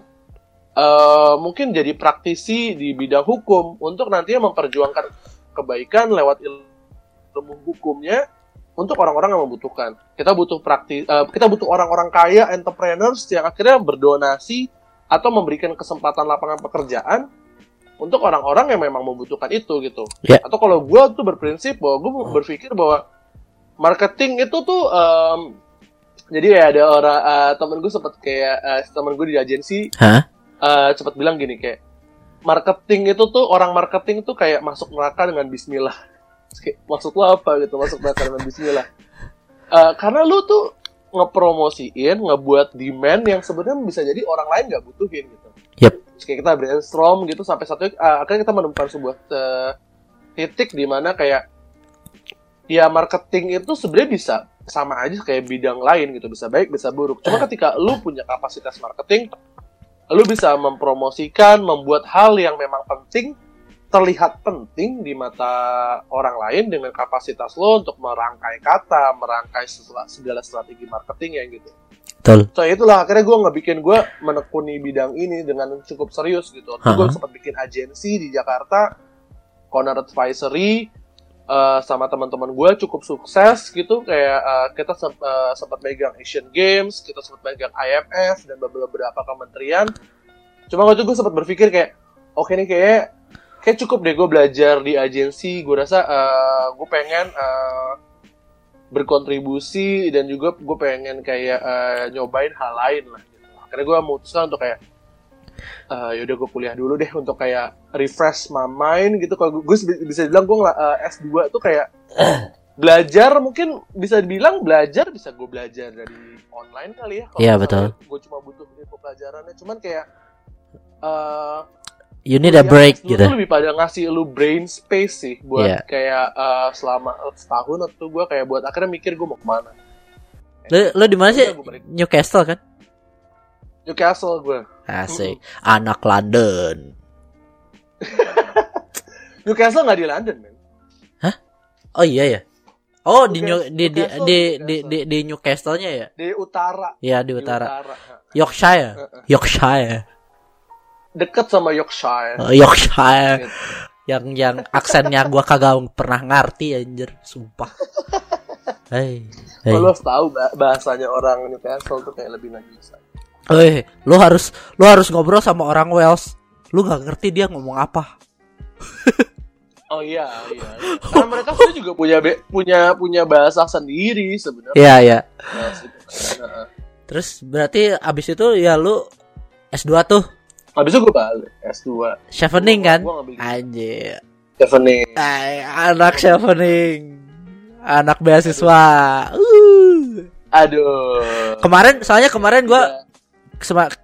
uh, mungkin jadi praktisi di bidang hukum untuk nantinya memperjuangkan kebaikan lewat ilmu hukumnya. Untuk orang-orang yang membutuhkan, kita butuh praktis, uh, kita butuh orang-orang kaya, entrepreneurs yang akhirnya berdonasi atau memberikan kesempatan lapangan pekerjaan untuk orang-orang yang memang membutuhkan itu gitu. Yeah. Atau kalau gue tuh berprinsip bahwa gue berpikir bahwa marketing itu tuh, um, jadi ya ada orang uh, temen gue sempat kayak uh, temen gue di agensi, huh? uh, sempat bilang gini kayak marketing itu tuh orang marketing tuh kayak masuk neraka dengan Bismillah. Maksud lo apa gitu, masuk bakar dengan Bismillah. Uh, karena lo tuh ngepromosiin, ngebuat demand yang sebenarnya bisa jadi orang lain nggak butuhin gitu. Yep. Terus kayak kita brainstorm gitu sampai satu uh, akhirnya kita menemukan sebuah uh, titik di mana kayak ya marketing itu sebenarnya bisa sama aja kayak bidang lain gitu, bisa baik, bisa buruk. Cuma ketika lo punya kapasitas marketing, lo bisa mempromosikan, membuat hal yang memang penting. Terlihat penting di mata orang lain dengan kapasitas lo untuk merangkai kata, merangkai segala strategi marketing ya gitu. Betul. So itulah akhirnya gue ngebikin gue menekuni bidang ini dengan cukup serius gitu. Uh-huh. Gue sempat bikin agensi di Jakarta, Konnor Advisory, uh, sama teman-teman gue cukup sukses gitu. Kayak uh, kita se- uh, sempat megang Asian Games, kita sempat megang I M F dan beberapa kementerian. Cuma waktu itu gue sempat berpikir kayak, oke nih kayak Kayak cukup deh gue belajar di agensi, gue rasa uh, gue pengen uh, berkontribusi dan juga gue pengen kayak uh, nyobain hal lain lah gitu. Akhirnya gue memutuskan untuk kayak, uh, yaudah gue kuliah dulu deh untuk kayak refresh my mind gitu. Kalau gue bisa bilang gue uh, S dua tuh kayak belajar mungkin bisa dibilang belajar, bisa gue belajar dari online kali ya. Iya yeah, betul. Gue cuma butuh info pelajarannya, cuman kayak... Uh, You need a break gitu. Lu lebih pada ngasih lu brain space sih buat yeah. kayak uh, selama setahun atau gue kayak buat akhirnya mikir gue mau kemana. Lu lu di mana sih? Newcastle kan? Newcastle gue. Asik. Mm-hmm. Anak London. Newcastle nggak di London men? Hah? Oh iya ya. Oh di, New, di, di, di di di di Newcastle-nya ya? Di utara. Iya di utara. Di utara. Yorkshire. Yorkshire. Dekat sama Yorkshire. Uh, Yorkshire. Gitu. yang yang aksennya gue kagak pernah ngerti anjir, sumpah. Hei, hey. Lo harus tahu bahasanya orang Newcastle tuh kayak lebih najis. Eh, lo harus lo harus ngobrol sama orang Wales. Lo gak ngerti dia ngomong apa. Oh iya, iya. Karena mereka tuh juga punya be- punya punya bahasa sendiri sebenarnya. Iya, iya. Nah, terus berarti abis itu ya lo S dua tuh. Abis itu gue balik S dua. Chevening kan? Anjir. Chevening. Ay, anak Chevening. Anak beasiswa. Uh. Aduh. Kemarin soalnya kemarin gue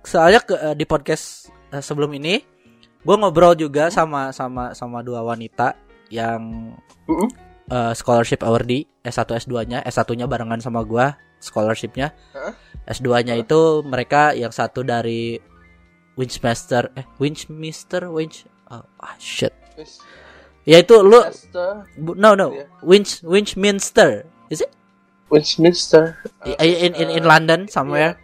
soalnya ke, di podcast sebelum ini gue ngobrol juga sama sama sama dua wanita yang uh-uh. uh, scholarship awardee S satu S dua-nya. S satunya barengan sama gue scholarship-nya. Huh? S dua-nya huh? Itu mereka yang satu dari Winchester eh Winchester Winch oh, ah shit. Yes. Ya itu lu Master. No no yeah. Winch Winchminster is it Winchminster uh, in in in London somewhere.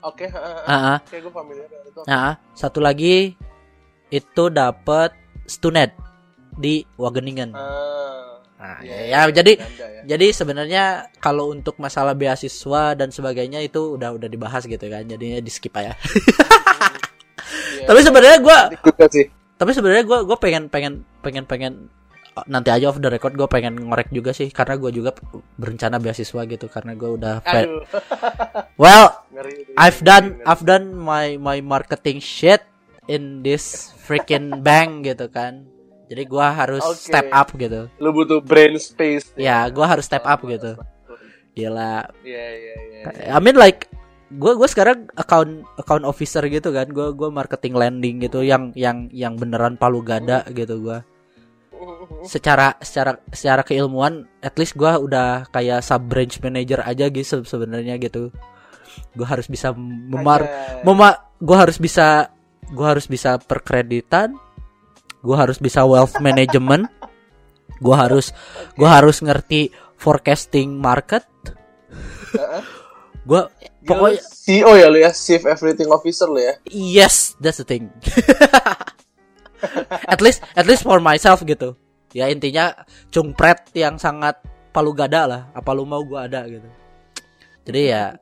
Oke yeah, okay. uh, uh, okay, gue familiar dengan itu. Nah, satu lagi itu dapat Stuned di Wageningen. Uh, nah, yeah, ya, ya jadi Belanda, ya. Jadi sebenarnya kalau untuk masalah beasiswa dan sebagainya itu udah udah dibahas gitu kan, jadinya di skip aja. Yeah, tapi sebenarnya gue Tapi sebenarnya gue gue pengen pengen pengen pengen nanti aja off the record gue pengen ngorek juga sih, karena gue juga berencana beasiswa gitu, karena gue udah fail. Well, ngeri, ngeri, I've done ngeri. I've done my my marketing shit in this freaking bank gitu kan. Jadi gue harus okay. step up gitu. Lu butuh brain space. Ya, ya. Gue harus step up gitu. Gila. Iya iya iya. I mean like gue gue sekarang account account officer gitu kan, gue gue marketing landing gitu yang yang yang beneran palu gada gitu gue. Secara secara secara keilmuan, at least gue udah kayak sub branch manager aja gitu sebenarnya gitu. Gue harus bisa memar, mema, gue harus bisa gue harus bisa perkreditan, gue harus bisa wealth management, gue harus gue harus ngerti forecasting market. Gue pokoknya C E O ya lo ya, Chief Everything Officer lo ya. Yes, that's the thing. At least at least for myself gitu. Ya intinya cungpret yang sangat palu gada lah, apa lu mau gue ada gitu. Jadi ya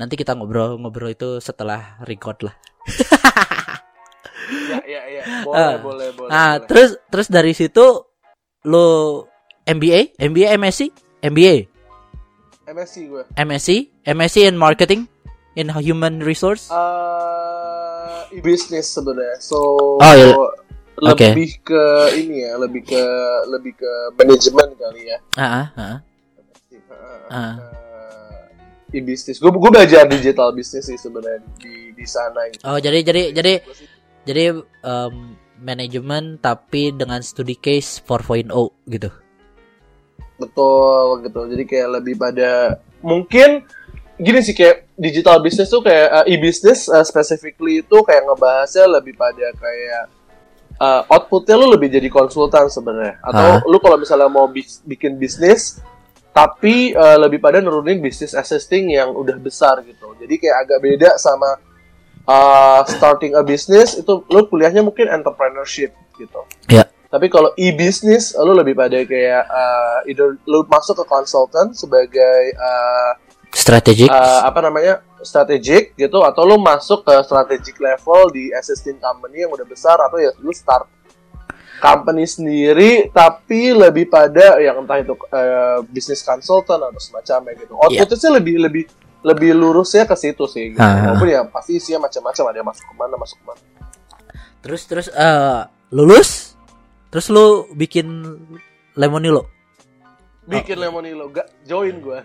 nanti kita ngobrol-ngobrol itu setelah record lah. Ya ya ya, boleh uh, boleh boleh. Nah, boleh. terus terus dari situ lo M B A, M B A M S C, M B A M S C gue. M S C, M S C in marketing, in human resource. Uh, e-business sebenarnya. So oh, iya. lebih okay. ke ini ya, lebih ke lebih ke manajemen kali ya. Heeh, heeh. Heeh. E-business. Gue gue belajar digital business sih sebenarnya di di sana gitu. Oh, jadi jadi jadi jadi um, manajemen tapi dengan studi case four point oh gitu. Betul gitu, jadi kayak lebih pada mungkin gini sih, kayak digital business tuh kayak uh, e-business uh, specifically itu kayak ngebahasnya lebih pada kayak uh, outputnya lu lebih jadi konsultan sebenarnya, atau huh? lu kalau misalnya mau bis- bikin bisnis tapi uh, lebih pada nurunin bisnis existing yang udah besar gitu, jadi kayak agak beda sama uh, starting a business itu lu kuliahnya mungkin entrepreneurship gitu ya. Yeah. Tapi kalau e-business, lu lebih pada kayak uh, either lu masuk ke konsultan sebagai uh, strategic, uh, apa namanya strategic gitu, atau lu masuk ke strategic level di existing company yang udah besar, atau ya lu start company sendiri, tapi lebih pada yang entah itu uh, business consultant atau semacamnya gitu. Outputnya yeah. lebih lebih lebih lurusnya ke situ sih, gitu. uh. Walaupun ya pasti isinya macam-macam, ada yang masuk kemana masuk kemana. Terus terus uh, lulus. Terus lu bikin Lemonilo? Bikin oh. Lemonilo, gak join gue.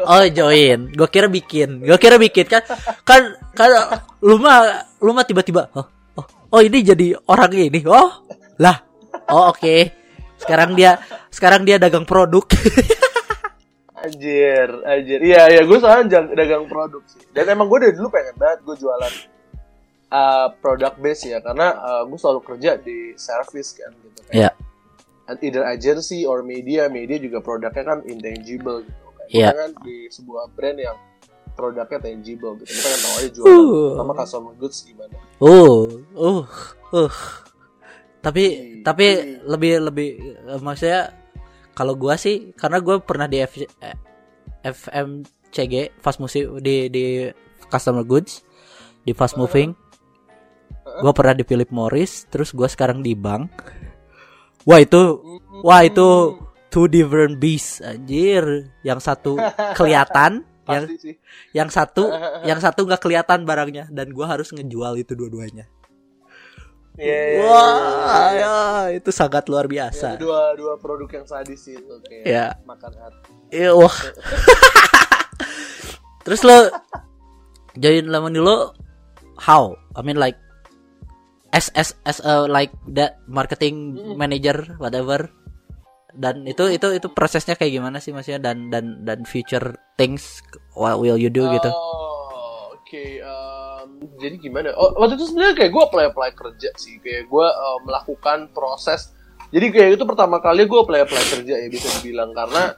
Oh, oh join, gue kira bikin, gue kira bikin kan, kan, kan lu mah, lu mah tiba-tiba, oh, oh, oh ini jadi orang ini, oh, lah, oh oke, okay. Sekarang dia, sekarang dia dagang produk. Anjir, anjir, iya iya gue soalnya dagang produk sih, dan emang gue dari dulu pengen banget gue jualan. Uh, product base ya, karena uh, gue selalu kerja di service kan gitu kan. Yeah. Either agency or media, media juga produknya kan intangible gitu kan. Yeah. Kan di sebuah brand yang produknya tangible gitu. Kita kan tahu aja jualan uh. sama customer goods gimana. Oh, uh, uh. Tapi hmm. tapi hmm. lebih lebih maksudnya kalau gua sih karena gua pernah di F, F M C G fast music di di customer goods di fast moving. Gua pernah di Philip Morris, terus gua sekarang di bank. Wah itu wah itu two different beasts anjir. Yang satu kelihatan yang sih. yang satu yang satu enggak kelihatan barangnya dan gua harus ngejual itu dua-duanya. Yeah, wah, yeah, yeah. Ya, itu sangat luar biasa. Yeah, dua dua produk yang sadis itu kayak yeah. makan hati. Yeah, wah. Terus lo join Lemonilo how? I mean like as as as a like that marketing mm. manager whatever. Dan itu itu itu prosesnya kayak gimana sih maksudnya dan dan dan future things what will you do oh, gitu. Oke. Okay. Uh... Jadi gimana? Oh, waktu itu sebenarnya kayak gue apply-apply kerja sih, kayak gue uh, melakukan proses. Jadi kayak itu pertama kali gue apply-apply kerja ya bisa dibilang karena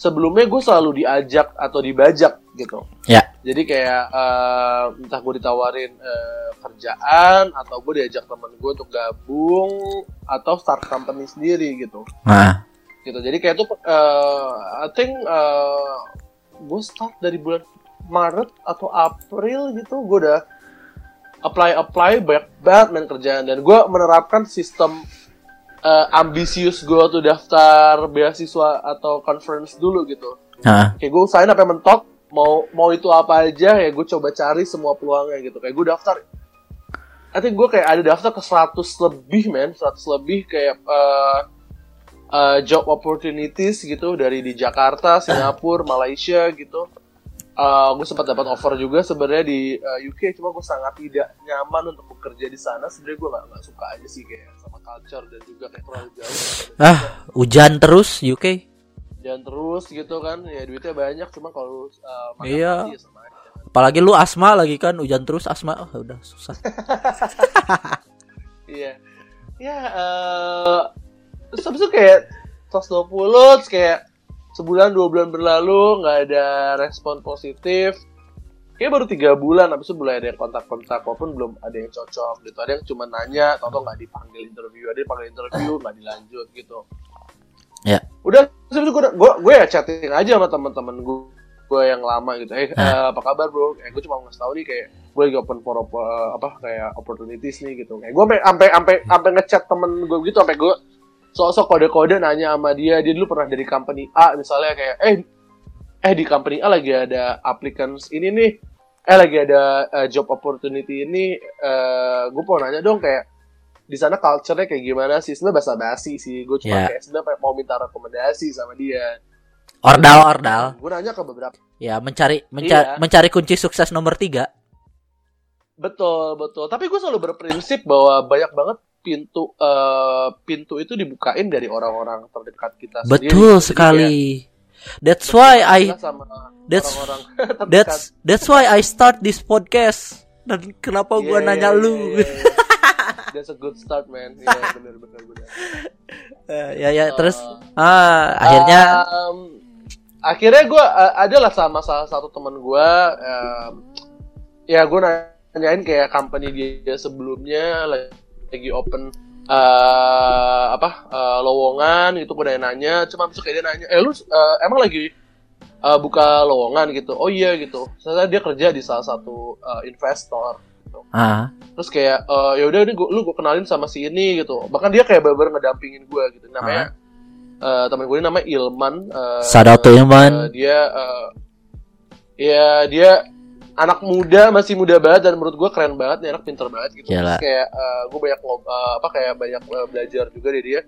sebelumnya gue selalu diajak atau dibajak gitu. Ya. Yeah. Jadi kayak uh, entah gue ditawarin uh, kerjaan atau gue diajak teman gue untuk gabung atau start company sendiri gitu. Nah. Gitu. Jadi kayak itu, uh, I think uh, gue start dari bulan Maret atau April gitu, gue udah apply-apply banyak banget main kerjaan. Dan gue menerapkan sistem uh, ambisius gue tuh daftar beasiswa atau conference dulu gitu. Nah. Kayak gue usahain apa yang mentok, mau mau itu apa aja ya gue coba cari semua peluangnya gitu. Kayak gue daftar, I think gue kayak ada daftar ke seratus lebih men, seratus lebih kayak uh, uh, job opportunities gitu. Dari di Jakarta, Singapura, Malaysia gitu. Uh, gue sempat dapat offer juga sebenarnya di uh, U K, cuma gue sangat tidak nyaman untuk bekerja di sana. Sebenarnya gue nggak nggak suka aja sih kayak sama culture dan juga kayak terlalu jauh. Ah, hujan terus U K? Hujan terus gitu kan, ya duitnya banyak, cuma kalau uh, makan iya. Aja sama aja. Apalagi lu asma lagi kan, hujan terus asma, oh, udah susah. Iya, ya sebetulnya kayak seratus dua puluh kayak. Sebulan dua bulan berlalu nggak ada respon positif, kayak baru tiga bulan habis itu mulai ada yang kontak-kontak, walaupun belum ada yang cocok gitu, ada yang cuma nanya, atau nggak dipanggil interview, ada yang panggil interview nggak dilanjut gitu. Ya. Udah sebetulnya gue gue ya chatting aja sama teman-teman gue gue yang lama gitu, eh uh, apa kabar bro? Eh gue cuma ngasih tahu nih kayak gue lagi open for op- uh, apa kayak opportunities nih gitu, kayak gue sampai sampai sampai ngechat temen gue gitu, sampai gue sok-sok kode-kode nanya sama dia, dia dulu pernah dari company A misalnya kayak, eh, eh di company A lagi ada applicants ini nih, eh lagi ada uh, job opportunity ini, uh, gue mau nanya dong kayak, di sana culture-nya kayak gimana sih, sebenernya basa-basi sih, gue cuma yeah. kayak sebenernya mau minta rekomendasi sama dia. Ordal, jadi, ordal. Gue nanya ke beberapa. Ya, mencari mencari, iya. mencari kunci sukses nomor tiga. Betul, betul. Tapi gue selalu berprinsip bahwa banyak banget pintu uh, pintu itu dibukain dari orang-orang terdekat kita sendiri. Betul sekali. Kayak, that's why I that's that's that's why I start this podcast. Dan kenapa yeah, gua nanya yeah, lu? Yeah, yeah. That's a good start, man. Iya, yeah, benar benar benar. Uh, ya ya, uh, terus ah akhirnya um, akhirnya gua uh, adalah sama salah satu teman gua um, ya gua nanyain kayak company dia sebelumnya lagi open uh, apa uh, lowongan gitu, gue nanya, cuma besok dia nanya, eh lu uh, emang lagi uh, buka lowongan gitu, oh iya gitu, saya dia kerja di salah satu uh, investor, gitu. Uh. Terus kayak uh, ya udah ini gua, lu gue kenalin sama si ini gitu, bahkan dia kayak bener-bener ngedampingin gue gitu, namanya uh. uh, teman gue ini namanya Ilman uh, Sadato Ilman, uh, dia uh, ya dia anak muda, masih muda banget, dan menurut gue keren banget nih, anak pinter banget gitu. Yalah. Terus kayak uh, gue banyak uh, apa kayak banyak uh, belajar juga dari dia.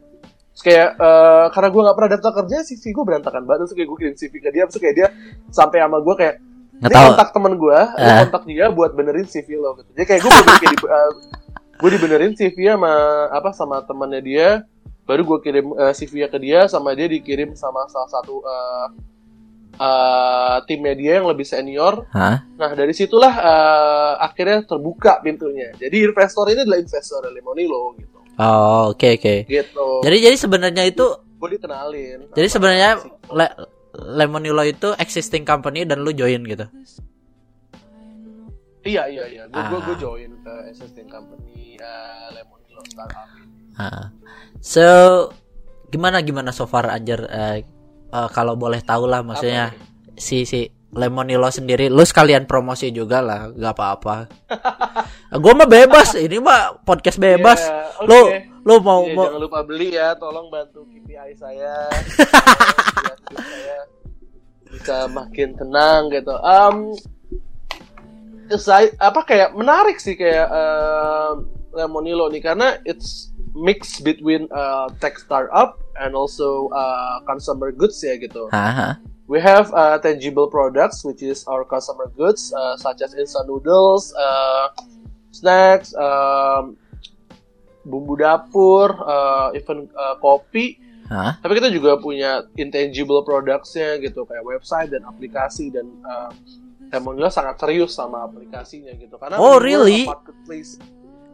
Terus kayak uh, karena gue nggak pernah daftar kerja, C V gue berantakan banget. Terus kayak gue kirim C V ke dia, terus kayak dia sampai sama gue kayak dia kontak temen gue, uh. kontak dia buat benerin C V lo gitu. Jadi kayak gue kayak di, uh, gue dibenerin C V sama apa sama temannya dia, baru gue kirim uh, C V-nya ke dia, sama dia dikirim sama salah satu uh, Uh, tim media yang lebih senior. Huh? Nah dari situlah uh, akhirnya terbuka pintunya. Jadi investor ini adalah investor Lemonilo gitu. Oh oke okay, oke. Okay. Gitu. Jadi jadi sebenarnya itu. Boleh kenalin. Jadi sebenarnya Le- Lemonilo itu existing company dan lu join gitu. Iya iya iya. Gue ah. gue join ke existing company uh, Lemonilo startup. Uh, so gimana gimana so far ajar uh, uh, kalau boleh tahu lah maksudnya apa? si si Lemonilo sendiri, lu sekalian promosi juga lah, nggak apa-apa. Gue mah bebas, ini mah podcast bebas. Yeah, okay. Lu lu mau, yeah, mau jangan lupa beli ya, tolong bantu K P I saya. saya bisa makin tenang gitu. Um, saya apa kayak menarik sih kayak uh, Lemonilo nih karena it's mix between uh, tech startup and also uh, consumer goods ya gitu. Uh-huh. We have uh, tangible products, which is our customer goods, uh, such as instant noodles, uh, snacks, um, bumbu dapur, uh, even uh, kopi. Huh? Tapi kita juga punya intangible products-nya gitu, kayak website dan aplikasi. Dan uh, Lemonilo sangat serius sama aplikasinya gitu. Karena oh, really? Marketplace.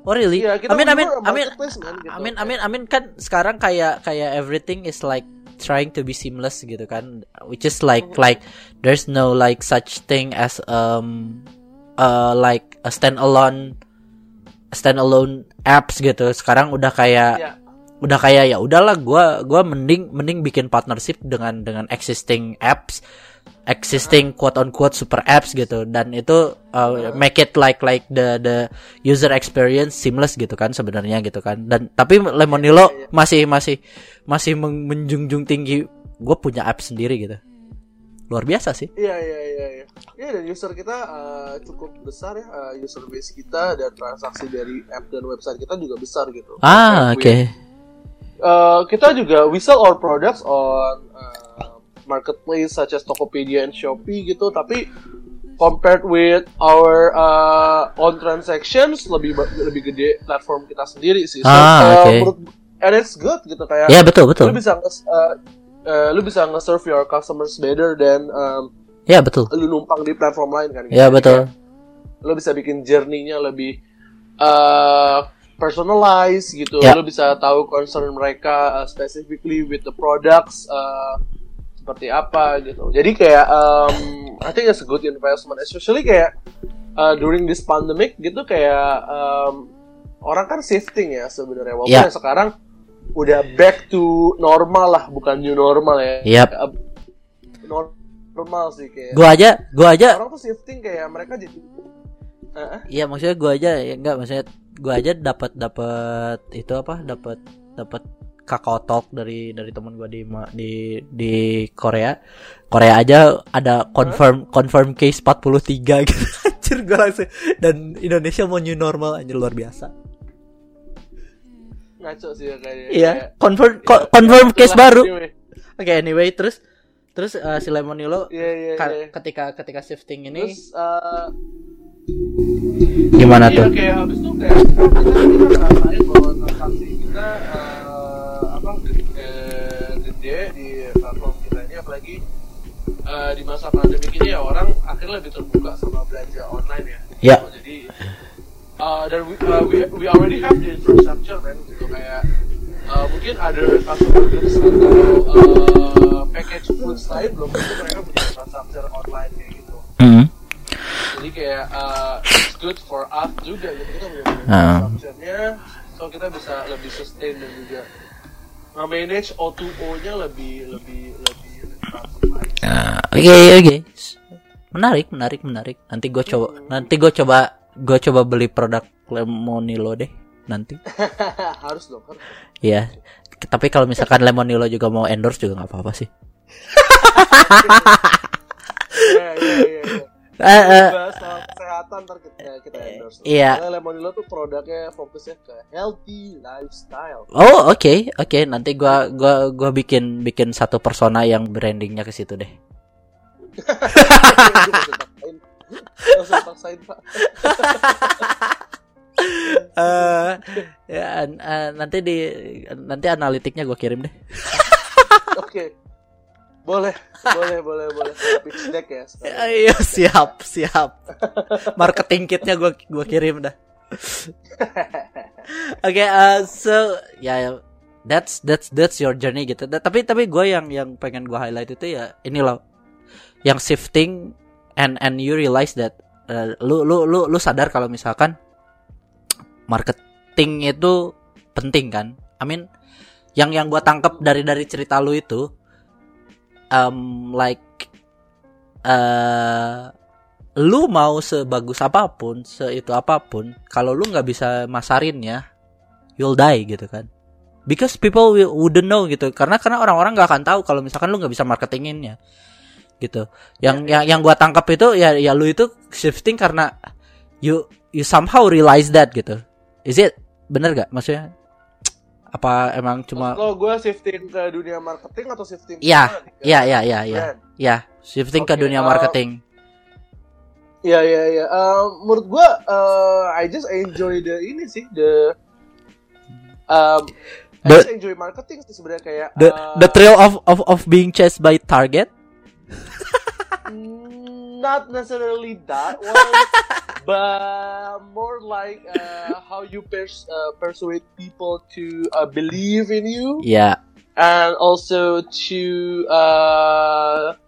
Oh really? Ya, kita amin, amin, amin, kan, gitu. amin, amin, amin. Kan sekarang kayak kayak everything is like trying to be seamless gitu kan, which is like mm-hmm. like there's no like such thing as um uh like a standalone standalone apps gitu. Sekarang udah kayak yeah. udah kayak ya udahlah gua gua mending mending bikin partnership dengan dengan existing apps, existing uh-huh. quote unquote super apps gitu, dan itu uh, uh-huh. make it like like the the user experience seamless gitu kan sebenarnya gitu kan. Dan tapi Lemonilo yeah, yeah, yeah. masih masih masih menjunjung tinggi gue punya app sendiri gitu, luar biasa sih. Iya iya iya iya. Iya dan user kita uh, cukup besar ya, uh, user base kita dan transaksi dari app dan website kita juga besar gitu. Ah oke. Okay. Uh, kita juga we sell our products on uh, marketplace such as Tokopedia and Shopee gitu, tapi compared with our uh, own transactions lebih lebih gede platform kita sendiri sih. So, ah, okay. uh, and it's good gitu kayak. Ya yeah, betul betul. Lu bisa uh, uh, lu bisa nge-serve your customers better than um, ya yeah, betul. Lu numpang di platform lain kan. Ya yeah, betul. Lu bisa bikin journey-nya lebih uh, personalized gitu. Yeah. Lu bisa tahu concern mereka uh, specifically with the products. Uh, seperti apa gitu. Jadi kayak um, I think it's a good investment, especially kayak uh, during this pandemic gitu kayak um, orang kan shifting ya sebenarnya. Walaupun yeah. sekarang udah back to normal lah, bukan new normal ya. Yep. Uh, normal sih kayak. Gua aja, gua aja. Orang tuh shifting kayak mereka jadi. Uh-huh. Iya maksudnya gua aja, ya enggak maksudnya gua aja dapat dapat itu apa? Dapat dapat. Kakao Talk dari dari teman gue di di di Korea Korea aja ada confirm huh? confirm case empat puluh tiga gitu. Anjir gue langsung, dan Indonesia mau new normal, anjir luar biasa. Ngaco sih ya kayaknya. Iya, confirm yeah, co- confirm yeah, case yeah, baru. Anyway. Oke, okay, anyway terus terus uh, si Lemonilo yeah, yeah, ka- yeah. ketika ketika shifting ini terus, uh... gimana yeah, tuh? Oke, okay, habis itu kayak kita ngapain bahwa transaksi kita gede di platform kita ini, apalagi uh, di masa pandemi ini ya orang akhirnya lebih terbuka sama belanja online ya. Yeah. So, jadi uh, dan we, uh, we we already have the infrastructure kan gitu kayak uh, mungkin ada customer goods atau uh, package foods lain belum tentu mereka punya infrastructure online kayak gitu. Mm-hmm. Jadi kayak uh, it's good for us juga gitu, kita punya infrastructure-nya, so kita bisa lebih sustain dan juga manage O dua O-nya lebih lebih lebih oke uh, oke okay, okay. menarik menarik menarik nanti gue coba hmm. nanti gue coba gue coba beli produk Lemonilo deh nanti. Harus dong harus. Iya yeah. Tapi kalau misalkan Lemonilo juga mau endorse juga nggak apa apa sih. yeah, yeah, yeah, yeah. Bahas soal kesehatan ntar kita, kita endorse. Iya. Karena Lemonilo tuh produknya fokusnya ke healthy lifestyle. Oh oke okay, oke okay. Nanti gua gua gua bikin bikin satu persona yang brandingnya ke situ deh. uh, ya, uh, nanti di nanti analitiknya gua kirim deh. Oke. Okay. Boleh, boleh, boleh, boleh. Pitch deck ya. Iya, siap, siap. Marketing kitnya gue gue kirim dah. Oke, okay, uh, so ya yeah, that's that's that's your journey gitu. Da, tapi tapi gue yang yang pengen gue highlight itu ya ini loh, yang shifting and and you realize that uh, lu lu lu lu sadar kalau misalkan marketing itu penting kan I mean, yang yang gue tangkep dari dari cerita lu itu, um, like, uh, lu mau sebagus apapun, seitu apapun, kalau lu nggak bisa masarinnya, you'll die gitu kan. Because people will, wouldn't know gitu. Karena karena orang-orang nggak akan tahu kalau misalkan lu nggak bisa marketinginnya gitu. Yang yeah. yang yang gue tangkap itu ya ya lu itu shifting karena you you somehow realize that gitu. Is it bener gak maksudnya? Apa emang cuma? Kalau gue shifting ke dunia marketing atau shifting? Iya iya iya iya iya shifting okay, ke dunia marketing. Iya iya iya. Menurut gue uh, I just enjoy the ini sih the um, I the, just enjoy marketing sih sebenarnya kayak the uh, the thrill of of of being chased by target. Not necessarily that one, but more like uh, how you pers- uh, persuade people to uh, believe in you. Yeah, and also to uh,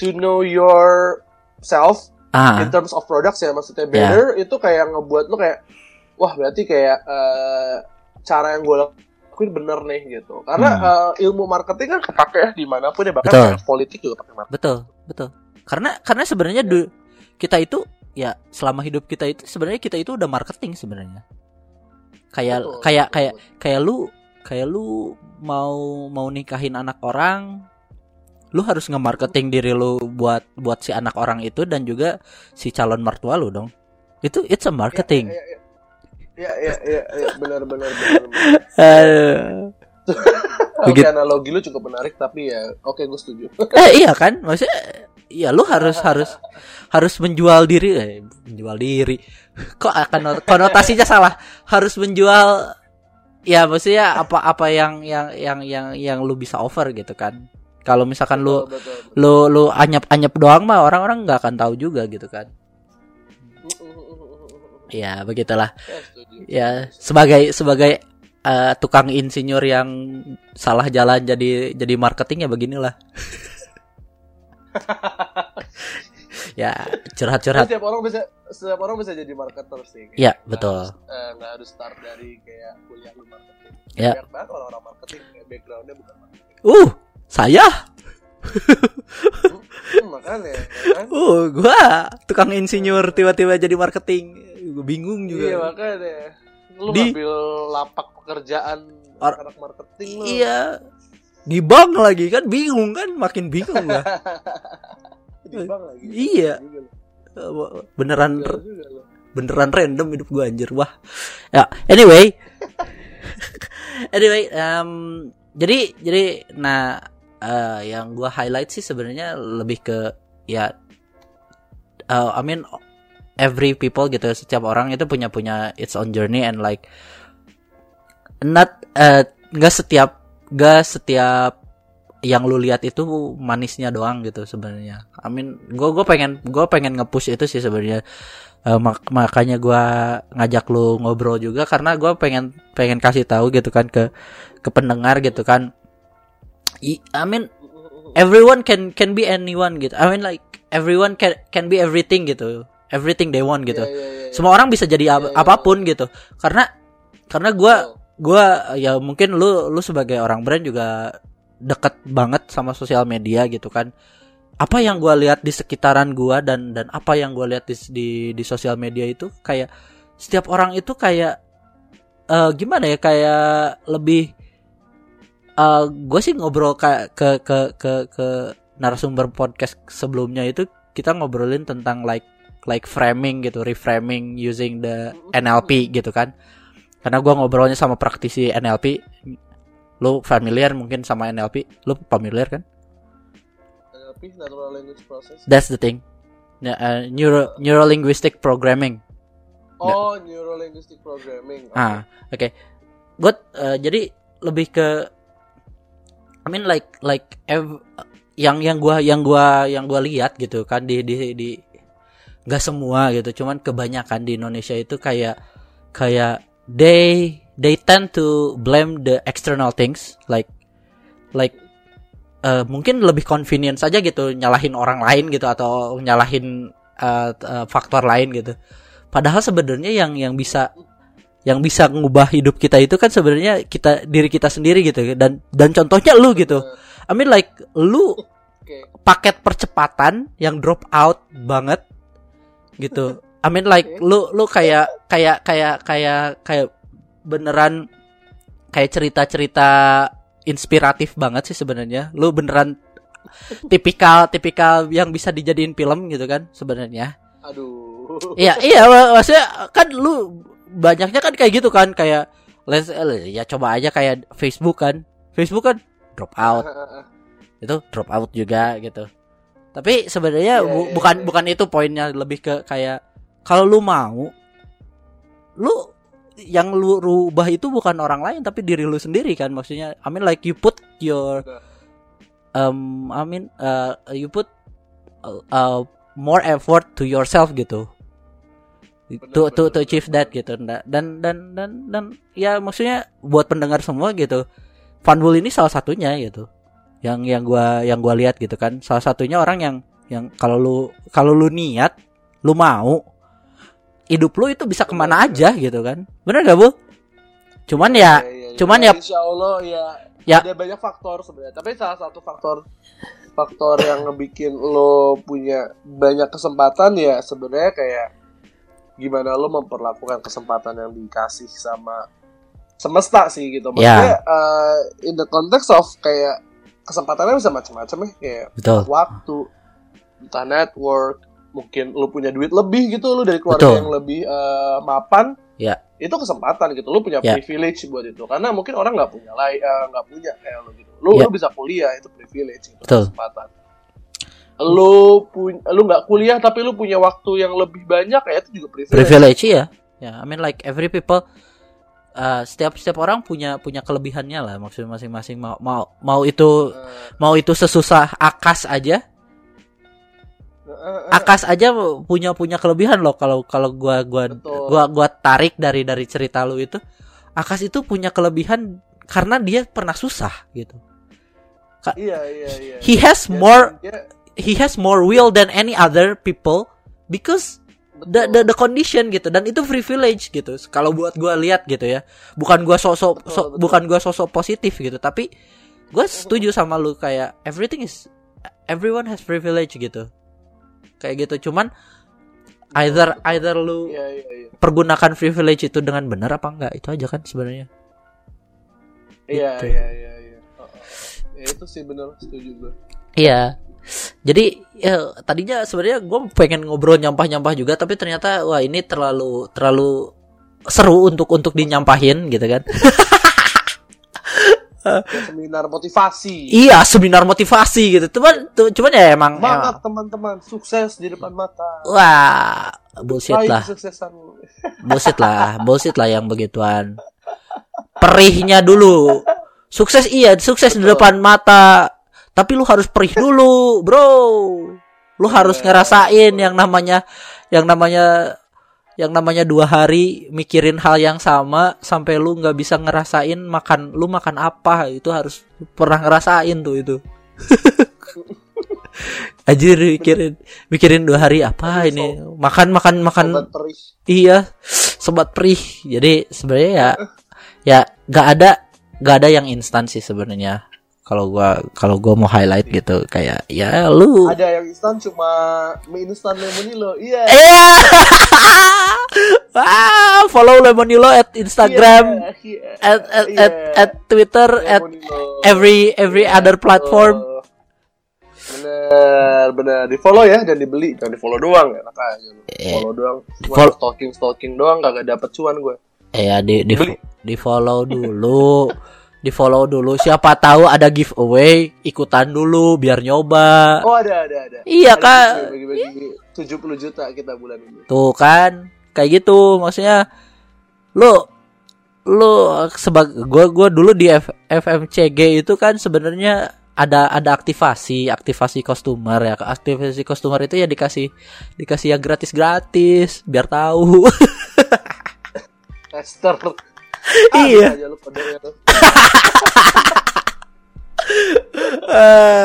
to know yourself uh-huh. in terms of products ya maksudnya better yeah. Itu kayak ngebuat lo kayak wah berarti kayak uh, cara yang gue lakuin bener nih gitu. Karena hmm. uh, ilmu marketing kan kepake ya dimanapun ya bahkan betul. Politik juga pakai marketing. Betul, betul. Karena karena sebenarnya ya. du- kita itu ya selama hidup kita itu sebenarnya kita itu udah marketing sebenarnya. Kayak betul, kayak betul. kayak kayak lu kayak lu mau mau nikahin anak orang, lu harus nge-marketing diri lu buat buat si anak orang itu dan juga si calon mertua lu dong. Itu it's a marketing. Ya, ya, ya, ya. Ya, ya, ya, ya, benar, benar, benar. Aduh. Oke, analogi lu cukup menarik, tapi ya, oke, gue setuju. Eh, iya kan, maksudnya, ya lu harus harus harus menjual diri, eh, menjual diri. Kok akan konotasinya salah? Harus menjual, ya, maksudnya apa-apa yang yang yang yang yang lu bisa offer gitu kan. Kalau misalkan lu betul, betul, betul. lu lu anyap-anyap doang mah orang-orang nggak akan tahu juga gitu kan. Ya begitulah. Ya sebagai sebagai uh, tukang insinyur yang salah jalan jadi jadi marketingnya beginilah. Ya curhat-curhat. Setiap orang bisa setiap orang bisa jadi marketer sih. Iya betul. Nggak harus, uh, harus start dari kayak kuliah marketing. Ya. Banyak banget orang-orang marketing backgroundnya bukan marketing. Uh saya. hmm, makanya. Kan? Uh gua tukang insinyur tiba-tiba jadi marketing. Gue bingung juga. Iya makanya lu di, ngambil lapak pekerjaan or, anak marketing lu. Iya di bank lagi kan bingung kan makin bingung lah. Di bank lagi iya beneran juga, juga, juga. Beneran random hidup gue anjir wah ya anyway anyway um, jadi jadi nah uh, yang gue highlight sih sebenarnya lebih ke ya uh, I mean every people gitu setiap orang itu punya punya its own journey and like not nggak uh, setiap nggak setiap yang lu lihat itu manisnya doang gitu sebenarnya. I mean gue gue pengen gue pengen ngepush itu sih sebenarnya uh, mak- makanya gue ngajak lu ngobrol juga karena gue pengen pengen kasih tahu gitu kan ke ke pendengar gitu kan. I, I mean everyone can can be anyone gitu. I mean like everyone can can be everything gitu. Everything they want gitu. Yeah, yeah, yeah, yeah. Semua orang bisa jadi ab- yeah, yeah, apapun yeah. gitu. Karena karena gue gue ya mungkin lu lu sebagai orang brand juga deket banget sama sosial media gitu kan. Apa yang gue lihat di sekitaran gue dan dan apa yang gue lihat di di, di sosial media itu kayak setiap orang itu kayak uh, gimana ya kayak lebih uh, gue sih ngobrol ke ke ke ke, ke narasumber podcast sebelumnya itu kita ngobrolin tentang like like framing gitu, reframing using the N L P gitu kan. Karena gue ngobrolnya sama praktisi N L P. Lu familiar mungkin sama N L P? Lu familiar kan? N L P, Natural Language Processing. That's the thing. Uh, Neuro Neuro Linguistic Programming. Oh, Neuro Linguistic Programming. Okay. Ah, oke. Okay. Gue uh, jadi lebih ke, I mean like like ev- yang yang gue yang gue yang gue lihat gitu kan di di di nggak semua gitu, cuman kebanyakan di Indonesia itu kayak kayak they they tend to blame the external things like like uh, mungkin lebih convenience aja gitu nyalahin orang lain gitu atau nyalahin uh, uh, faktor lain gitu. Padahal sebenarnya yang yang bisa yang bisa ngubah hidup kita itu kan sebenarnya kita diri kita sendiri gitu, dan dan contohnya lu gitu. I mean like lu paket percepatan yang drop out banget gitu. I mean like lu lu kayak kayak kayak kayak kayak beneran kayak cerita-cerita inspiratif banget sih sebenarnya. Lu beneran tipikal tipikal yang bisa dijadiin film gitu kan sebenarnya. Aduh. Iya, iya maksudnya kan lu banyaknya kan kayak gitu kan, kayak let's ya coba aja kayak Facebook kan. Facebook kan drop out. Itu drop out juga gitu. Tapi sebenarnya yeah, bu- yeah, bukan yeah. bukan itu poinnya, lebih ke kayak kalau lu mau lu yang lu rubah itu bukan orang lain tapi diri lu sendiri kan, maksudnya I mean like you put your um I mean uh, you put uh, uh, more effort to yourself gitu. Bener, to bener, to to achieve bener. that gitu. Dan dan dan dan ya maksudnya buat pendengar semua gitu. Fanbul ini salah satunya gitu. Yang yang gua yang gua lihat gitu kan. Salah satunya orang yang yang kalau lu kalau lu niat, lu mau, hidup lu itu bisa kemana bener, aja bener. gitu kan. Bener gak, Bu? Cuman ya, ya, ya, ya. cuman ya insyaallah ya, ya ada banyak faktor sebenarnya. Tapi salah satu faktor faktor yang ngebikin lo punya banyak kesempatan ya sebenarnya kayak gimana lo memperlakukan kesempatan yang dikasih sama semesta sih gitu. Maksudnya yeah. uh, in the context of kayak kesempatannya bisa macam-macam ya, kayak Betul. waktu, entah network, mungkin lo punya duit lebih gitu, lo dari keluarga Betul. yang lebih uh, mapan, yeah. itu kesempatan gitu. Lo punya yeah. privilege buat itu, karena mungkin orang nggak punya lay, nggak uh, punya kayak lo gitu. Lo yeah. lo bisa kuliah itu privilege, itu Betul. kesempatan. Lu punya, lu nggak kuliah tapi lu punya waktu yang lebih banyak ya, itu juga privilege. Privilege ya, ya. I mean like every people, uh, setiap setiap orang punya punya kelebihannya lah, maksudnya masing-masing mau mau mau itu uh, mau itu sesusah Akas aja, uh, uh, uh, Akas aja punya punya kelebihan loh. Kalau kalau gua gua betul. gua gua tarik dari dari cerita lu itu, Akas itu punya kelebihan karena dia pernah susah gitu. Ka- iya, iya, iya. He has yeah, more. Yeah. He has more will than any other people because the the, the condition gitu, dan itu privilege gitu. Kalau buat gue lihat gitu ya, bukan gue sosok so, bukan gue sosok positif gitu, tapi gue setuju sama lu kayak everything is everyone has privilege gitu, kayak gitu. Cuman either either lu yeah, yeah, yeah. pergunakan privilege itu dengan benar apa enggak, itu aja kan sebenarnya. Iya iya iya iya. Itu sih benar, setuju gue. Iya. Yeah. Jadi ya, tadinya sebenarnya gue pengen ngobrol nyampah-nyampah juga, tapi ternyata wah ini terlalu terlalu seru untuk untuk dinyampahin gitu kan. Ya, seminar motivasi. Iya, seminar motivasi gitu. Cuman cuman ya emang semangat ya, teman-teman, sukses di depan mata. Wah, bullshit lah. Bullshit lah, bullshit lah yang begituan. Perihnya dulu. Sukses iya, sukses Betul. di depan mata. Tapi lu harus perih dulu, bro. Lu harus ngerasain yang namanya, yang namanya, yang namanya dua hari mikirin hal yang sama sampai lu nggak bisa ngerasain makan, lu makan apa itu harus pernah ngerasain tuh itu. Anjir, mikirin, mikirin dua hari apa ini? Makan, makan, makan. Sobat perih. Iya, sobat perih. Jadi sebenarnya ya, ya nggak ada, nggak ada yang instan sih sebenarnya. Kalau gua kalau gua mau highlight gitu kayak ya lu ada yang instan, cuma mie instan Lemonilo. Iya. Yeah. Ah, follow Lemonilo at Instagram, yeah, yeah, at, at, yeah. at at Twitter, Lemonilo. At every every yeah, other platform. Bener bener di follow ya, dan dibeli, jangan di follow doang ya, nakal aja lu. Follow doang. Follow stalking stalking doang kagak dapet cuan gua. Eh yeah, di di, di follow dulu. Di follow dulu, siapa tahu ada giveaway, ikutan dulu biar nyoba. Oh ada ada ada. Iya kan. Bagi-bagi tujuh puluh juta kita bulan ini. Tuh kan, kayak gitu maksudnya. Lu lu sebagai gua gua dulu di F, F M C G itu kan sebenarnya ada ada aktivasi, aktivasi customer ya. Aktivasi customer itu ya dikasih dikasih yang gratis-gratis biar tahu. Tester. Ah, iya. uh,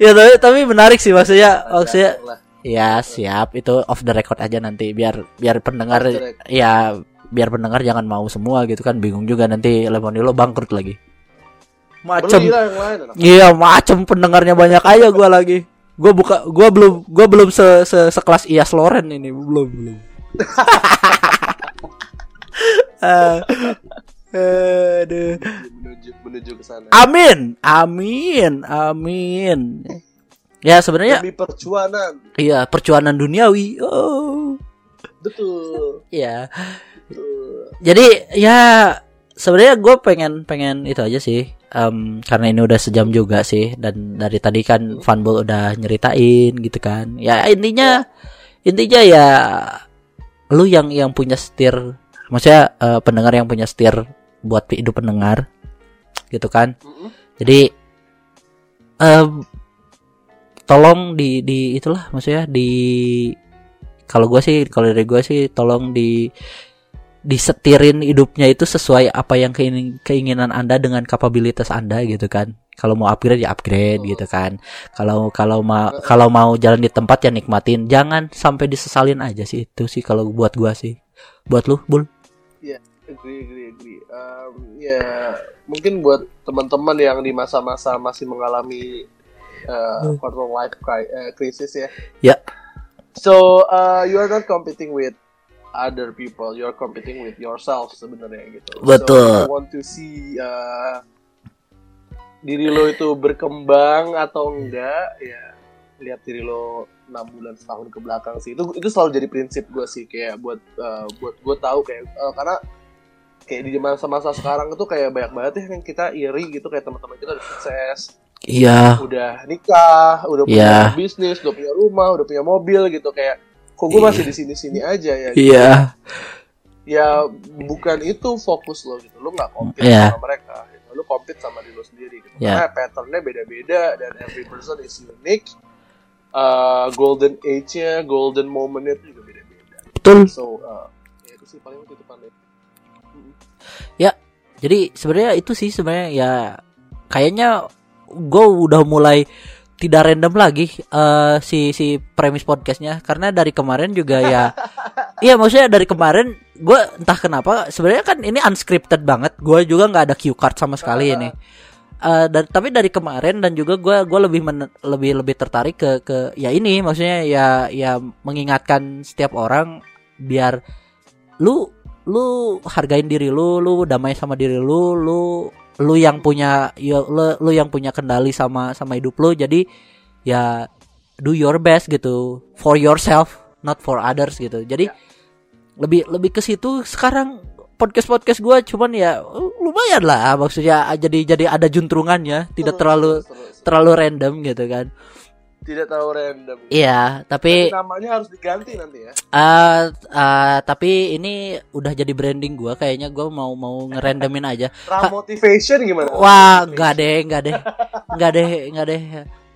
ya tapi, tapi menarik sih maksudnya, maksudnya ya siap itu off the record aja nanti biar biar pendengar ya biar pendengar jangan mau semua gitu kan, bingung juga nanti Lemonilo bangkrut lagi. Macem, iya macem pendengarnya banyak aja gue lagi. Gue buka, gue belum, gue belum se sekelas Ias Loren ini belum belum. uh, aduh. Menuju, menuju ke sana. Amin, amin, amin. Ya sebenarnya. Demi percuanan. Iya, percuanan duniawi. Oh. Betul. Iya. Jadi ya sebenarnya gue pengen pengen itu aja sih. Um, karena ini udah sejam juga sih, dan dari tadi kan Fanbul udah nyeritain gitu kan. Ya intinya intinya ya lu yang yang punya setir, maksudnya uh, pendengar yang punya setir buat hidup pendengar gitu kan. Jadi um, tolong di di itulah maksudnya di kalau gue sih kalau dari gue sih tolong di disetirin hidupnya itu sesuai apa yang keinginan Anda dengan kapabilitas Anda gitu kan. Kalau mau upgrade ya upgrade oh. gitu kan. Kalau kalau mau kalau mau jalan di tempat ya nikmatin. Jangan sampai disesalin aja sih, itu sih kalau buat gua sih. Buat lu, Bul? Iya, yeah, agree agree agree. Um, ya yeah, mungkin buat teman-teman yang di masa-masa masih mengalami uh, quarter life crisis ya. Ya. Yeah. So, uh, you are not competing with other people, you're competing with yourself sebenarnya gitu. Betul. So, I want to see uh, diri lo itu berkembang atau enggak, ya lihat diri lo enam bulan setahun ke belakang sih. Itu itu selalu jadi prinsip gue sih, kayak buat uh, buat gue tahu kayak uh, karena kayak di masa-masa sekarang itu kayak banyak banget ya yang kita iri gitu, kayak teman-teman kita udah sukses. Iya. Yeah. Udah nikah, udah yeah. punya bisnis, udah punya rumah, udah punya mobil gitu, kayak kok gue masih di sini-sini aja ya. Iya. Gitu. Yeah. Ya bukan itu fokus lo gitu. Lo nggak compete yeah. sama mereka. Gitu. Lo compete sama diri lo sendiri. Gitu. Yeah. Karena patternnya beda-beda dan every person is unique. Uh, golden age-nya, golden moment-nya itu juga beda-beda. Betul. So uh, ya itu sih paling tutupan deh. Ya. Jadi sebenarnya itu sih sebenarnya ya kayaknya gue udah mulai tidak random lagi uh, si si premis podcastnya, karena dari kemarin juga ya iya maksudnya dari kemarin gue entah kenapa sebenarnya kan ini unscripted banget, gue juga nggak ada cue card sama sekali uh. ini uh, dan tapi dari kemarin dan juga gue gue lebih men, lebih lebih tertarik ke ke ya ini maksudnya ya ya mengingatkan setiap orang biar lu lu hargain diri lu, lu damai sama diri lu, lu lu yang punya ya, lu, lu yang punya kendali sama sama hidup lu. Jadi ya do your best gitu for yourself not for others gitu. Jadi ya. lebih lebih ke situ sekarang podcast-podcast gue, cuman ya lumayan lah maksudnya jadi jadi ada juntrungannya, tidak terlalu terlalu random gitu kan. Tidak terlalu random. Iya, tapi, tapi namanya harus diganti nanti ya. Uh, uh, tapi ini udah jadi branding gue, kayaknya gue mau mau ngerandomin aja. Motivation gimana? Wah, enggak deh, enggak deh. Enggak deh, enggak deh.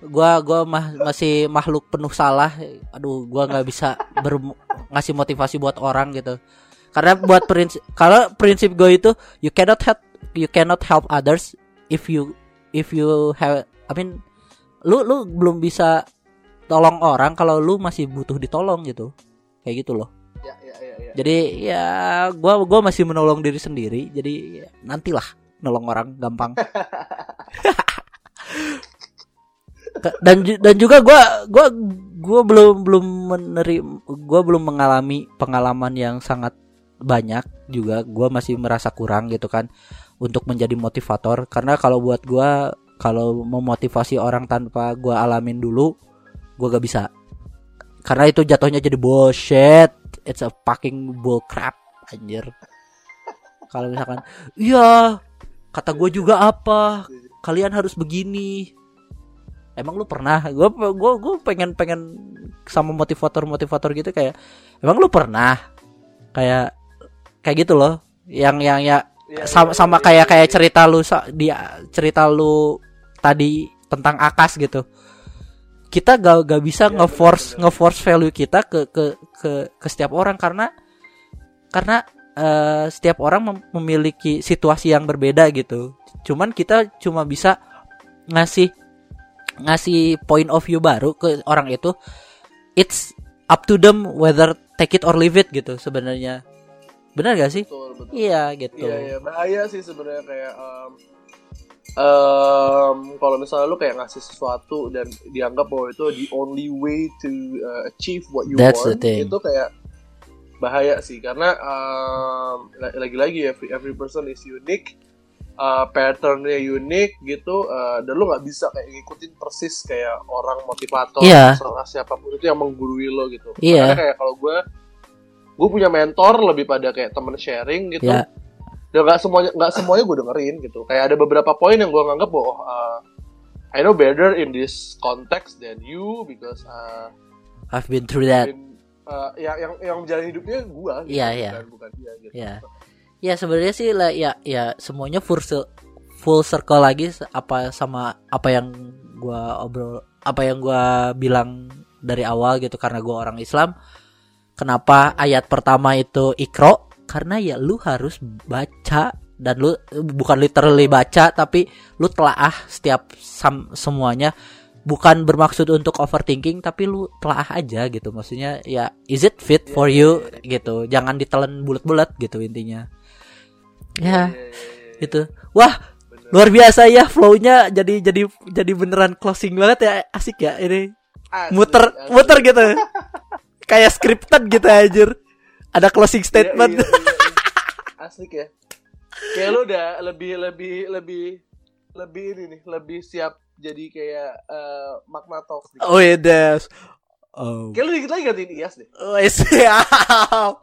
Gua gua mah, masih makhluk penuh salah. Aduh, gua enggak bisa ber, ngasih motivasi buat orang gitu. Karena buat prinsip kalau prinsip gue itu you cannot help you cannot help others if you if you have I mean lu lu belum bisa tolong orang kalau lu masih butuh ditolong gitu, kayak gitu loh. Ya, ya, ya, ya. Jadi ya gue gue masih menolong diri sendiri, jadi ya, nantilah nolong orang gampang. dan dan juga gue gue gue belum belum menerima gue belum mengalami pengalaman yang sangat banyak juga, gue masih merasa kurang gitu kan untuk menjadi motivator, karena kalau buat gue kalau memotivasi orang tanpa gue alamin dulu, gue gak bisa. Karena itu jatuhnya jadi bullshit. It's a fucking bull crap, anjir. Kalau misalkan, iya, kata gue juga apa? Kalian harus begini. Emang lu pernah? Gue gue gue pengen pengen sama motivator-motivator gitu kayak, emang lu pernah? Kayak kayak gitu loh. Yang yang ya sama sama kayak kayak cerita lu dia cerita lu tadi tentang Akas gitu. Kita gak, gak bisa ya, nge-force bener-bener. nge-force value kita ke ke ke ke setiap orang, karena karena uh, setiap orang mem- memiliki situasi yang berbeda gitu. Cuman kita cuma bisa ngasih ngasih point of view baru ke orang itu. It's up to them whether take it or leave it gitu sebenarnya. Benar gak sih? Betul, betul. Iya gitu. Iya, iya. Bahaya sih sebenarnya kayak um, um, kalau misalnya lu kayak ngasih sesuatu dan dianggap bahwa itu the only way to uh, achieve what you That's want, itu kayak bahaya sih karena um, lagi-lagi every, every person is unique, uh, patternnya unik gitu, uh, dan lu nggak bisa kayak ngikutin persis kayak orang motivator, yeah. Orang siapapun itu yang menggurui lo gitu. Yeah. Karena kayak kalau gue gue punya mentor lebih pada kayak teman sharing gitu, yeah. Dan nggak semuanya nggak semuanya gue dengerin gitu. Kayak ada beberapa poin yang gue nganggep bahwa oh, uh, I know better in this context than you because uh, I've been through that. Been, uh, ya, yang yang menjalani hidupnya gue, gitu, yeah, yeah. Bukan, bukan dia gitu. Yeah. Ya sebenarnya sih lah ya ya semuanya full full circle lagi apa sama apa yang gua obrol apa yang gua bilang dari awal gitu karena gua orang Islam. Kenapa ayat pertama itu Iqra? Karena ya lu harus baca dan lu bukan literally baca tapi lu telaah setiap sam, semuanya bukan bermaksud untuk overthinking tapi lu telaah aja gitu. Maksudnya ya is it fit for you gitu. Jangan ditelan bulat-bulat gitu intinya. Ya, yeah, yeah, yeah, yeah. Gitu. Wah, bener. Luar biasa ya flow-nya jadi jadi jadi beneran closing banget ya. Asik ya ini. Asik, muter asik. Muter gitu. Kayak scripted gitu anjir. Ada closing statement. Yeah, yeah, yeah. Asik ya. Kayak lu udah lebih lebih lebih lebih ini nih, lebih siap jadi kayak uh, Magna Talks gitu. Oh iya. Yeah, oh. Kayak lu dikit lagi gantiin Ias deh. Oh, siap.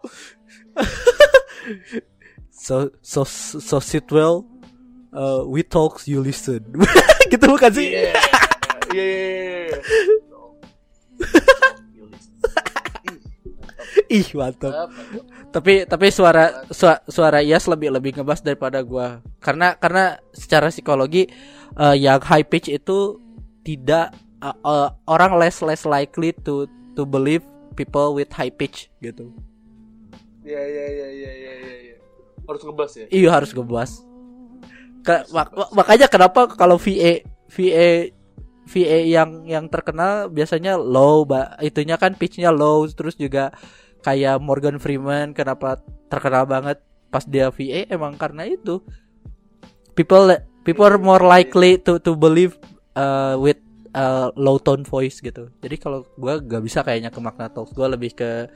So so so sit well. Uh, we talks, you listen. Gitu bukan sih? Iya. Yeah. Ih mantap. Tapi tapi suara suara, suara Yas lebih lebih ngebas daripada gua. Karena karena secara psikologi uh, yang high pitch itu tidak uh, uh, orang less less likely to to believe people with high pitch gitu. Ya ya ya ya ya ya. Harus ngebas ya? Iya harus ngebas. Ke, harus mak- ngebas. Makanya kenapa kalau V A V A V A yang yang terkenal biasanya low, ba- itunya kan pitch-nya low, terus juga kayak Morgan Freeman kenapa terkenal banget pas dia V A emang karena itu people people are more likely to to believe uh, with uh, low tone voice gitu. Jadi kalau gue gak bisa kayaknya ke Magna Talks, gue lebih ke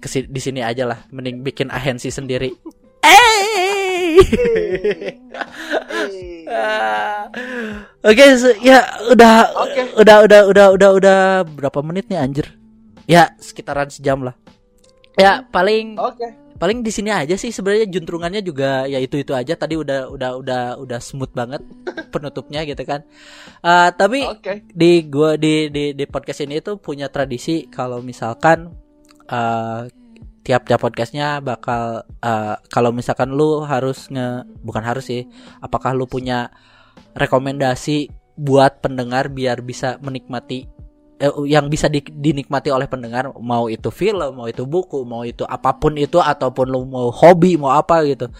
Kesi- di sini aja lah, mending bikin ahensi sendiri. Hey! Oke, okay, so, ya udah, okay. udah, udah, udah, udah, udah berapa menit nih anjir? Ya sekitaran sejam lah. Ya paling, okay. paling di sini aja sih sebenarnya juntrungannya juga ya itu itu aja. Tadi udah, udah, udah, udah smooth banget penutupnya gitu kan. Uh, tapi okay. di gua di, di di podcast ini tuh punya tradisi kalau misalkan. Uh, tiap-tiap podcastnya bakal uh, kalau misalkan lu harus nge bukan harus sih apakah lu punya rekomendasi buat pendengar biar bisa menikmati eh, yang bisa di, dinikmati oleh pendengar mau itu film mau itu buku mau itu apapun itu ataupun lu mau hobi mau apa gitu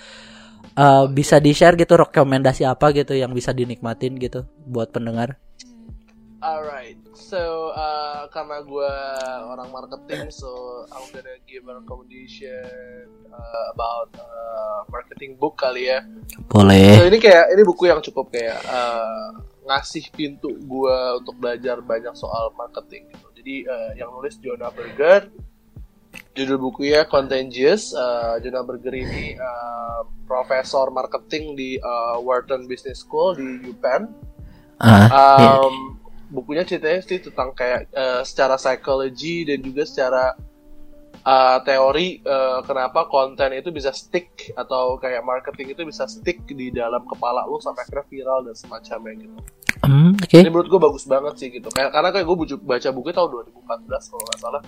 uh, bisa di share gitu rekomendasi apa gitu yang bisa dinikmatin gitu buat pendengar. Alright, so uh, karena gue orang marketing, so I'm gonna give a recommendation uh, about uh, marketing book kali ya. Boleh. So ini kayak ini buku yang cukup kayak uh, ngasih pintu gue untuk belajar banyak soal marketing gitu. Jadi uh, yang nulis Jonah Berger, judul bukunya Contagious. Uh, Jonah Berger ini uh, profesor marketing di uh, Wharton Business School di UPenn. Uh, um, yeah. Bukunya ceritanya sih tentang kayak uh, secara psikologi dan juga secara uh, teori uh, kenapa konten itu bisa stick atau kayak marketing itu bisa stick di dalam kepala lu sampai akhirnya viral dan semacamnya gitu. Mm, okay. Ini menurut gue bagus banget sih gitu. Kayak karena kayak gue baca bukunya tahun dua ribu empat belas kalau nggak salah.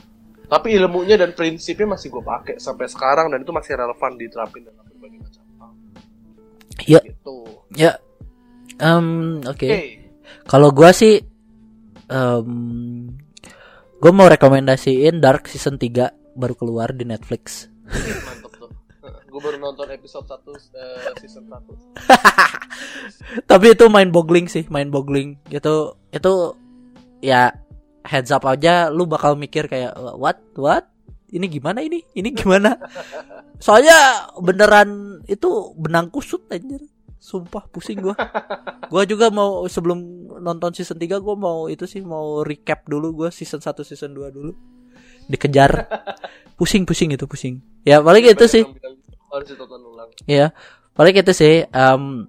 Tapi ilmunya dan prinsipnya masih gue pakai sampai sekarang dan itu masih relevan diterapin dalam berbagai macam hal. Ya. Yeah. Gitu. Ya. Yeah. Um, oke. Okay. Okay. Kalau gue sih Um, gue mau rekomendasiin Dark season tiga baru keluar di Netflix. Mantap tuh. Gue baru nonton episode satu uh, season satu. Tapi itu mind boggling sih, mind boggling. Gitu itu ya heads up aja lu bakal mikir kayak what what ini gimana ini? Ini gimana? Soalnya beneran itu benang kusut anjir. Sumpah pusing gue. Gue juga mau sebelum nonton season tiga gue mau itu sih, mau recap dulu gue season satu season dua dulu. Dikejar. Pusing-pusing itu pusing. Ya paling itu sih. Ya paling itu sih. Um,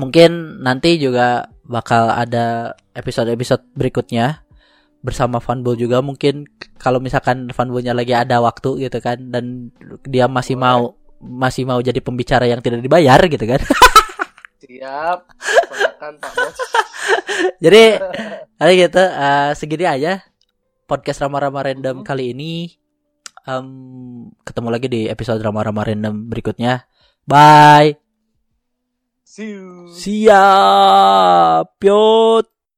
mungkin nanti juga bakal ada episode-episode berikutnya bersama Fanbul juga, mungkin kalau misalkan Fanbulnya lagi ada waktu gitu kan, dan dia masih mau masih mau jadi pembicara yang tidak dibayar gitu kan. Siap, silakan Pak Bos. Jadi kali gitu, uh, segini aja podcast Rama-Rama Random mm-hmm. kali ini. Um, ketemu lagi di episode Rama-Rama Random berikutnya. Bye. See you. Siap, Piot.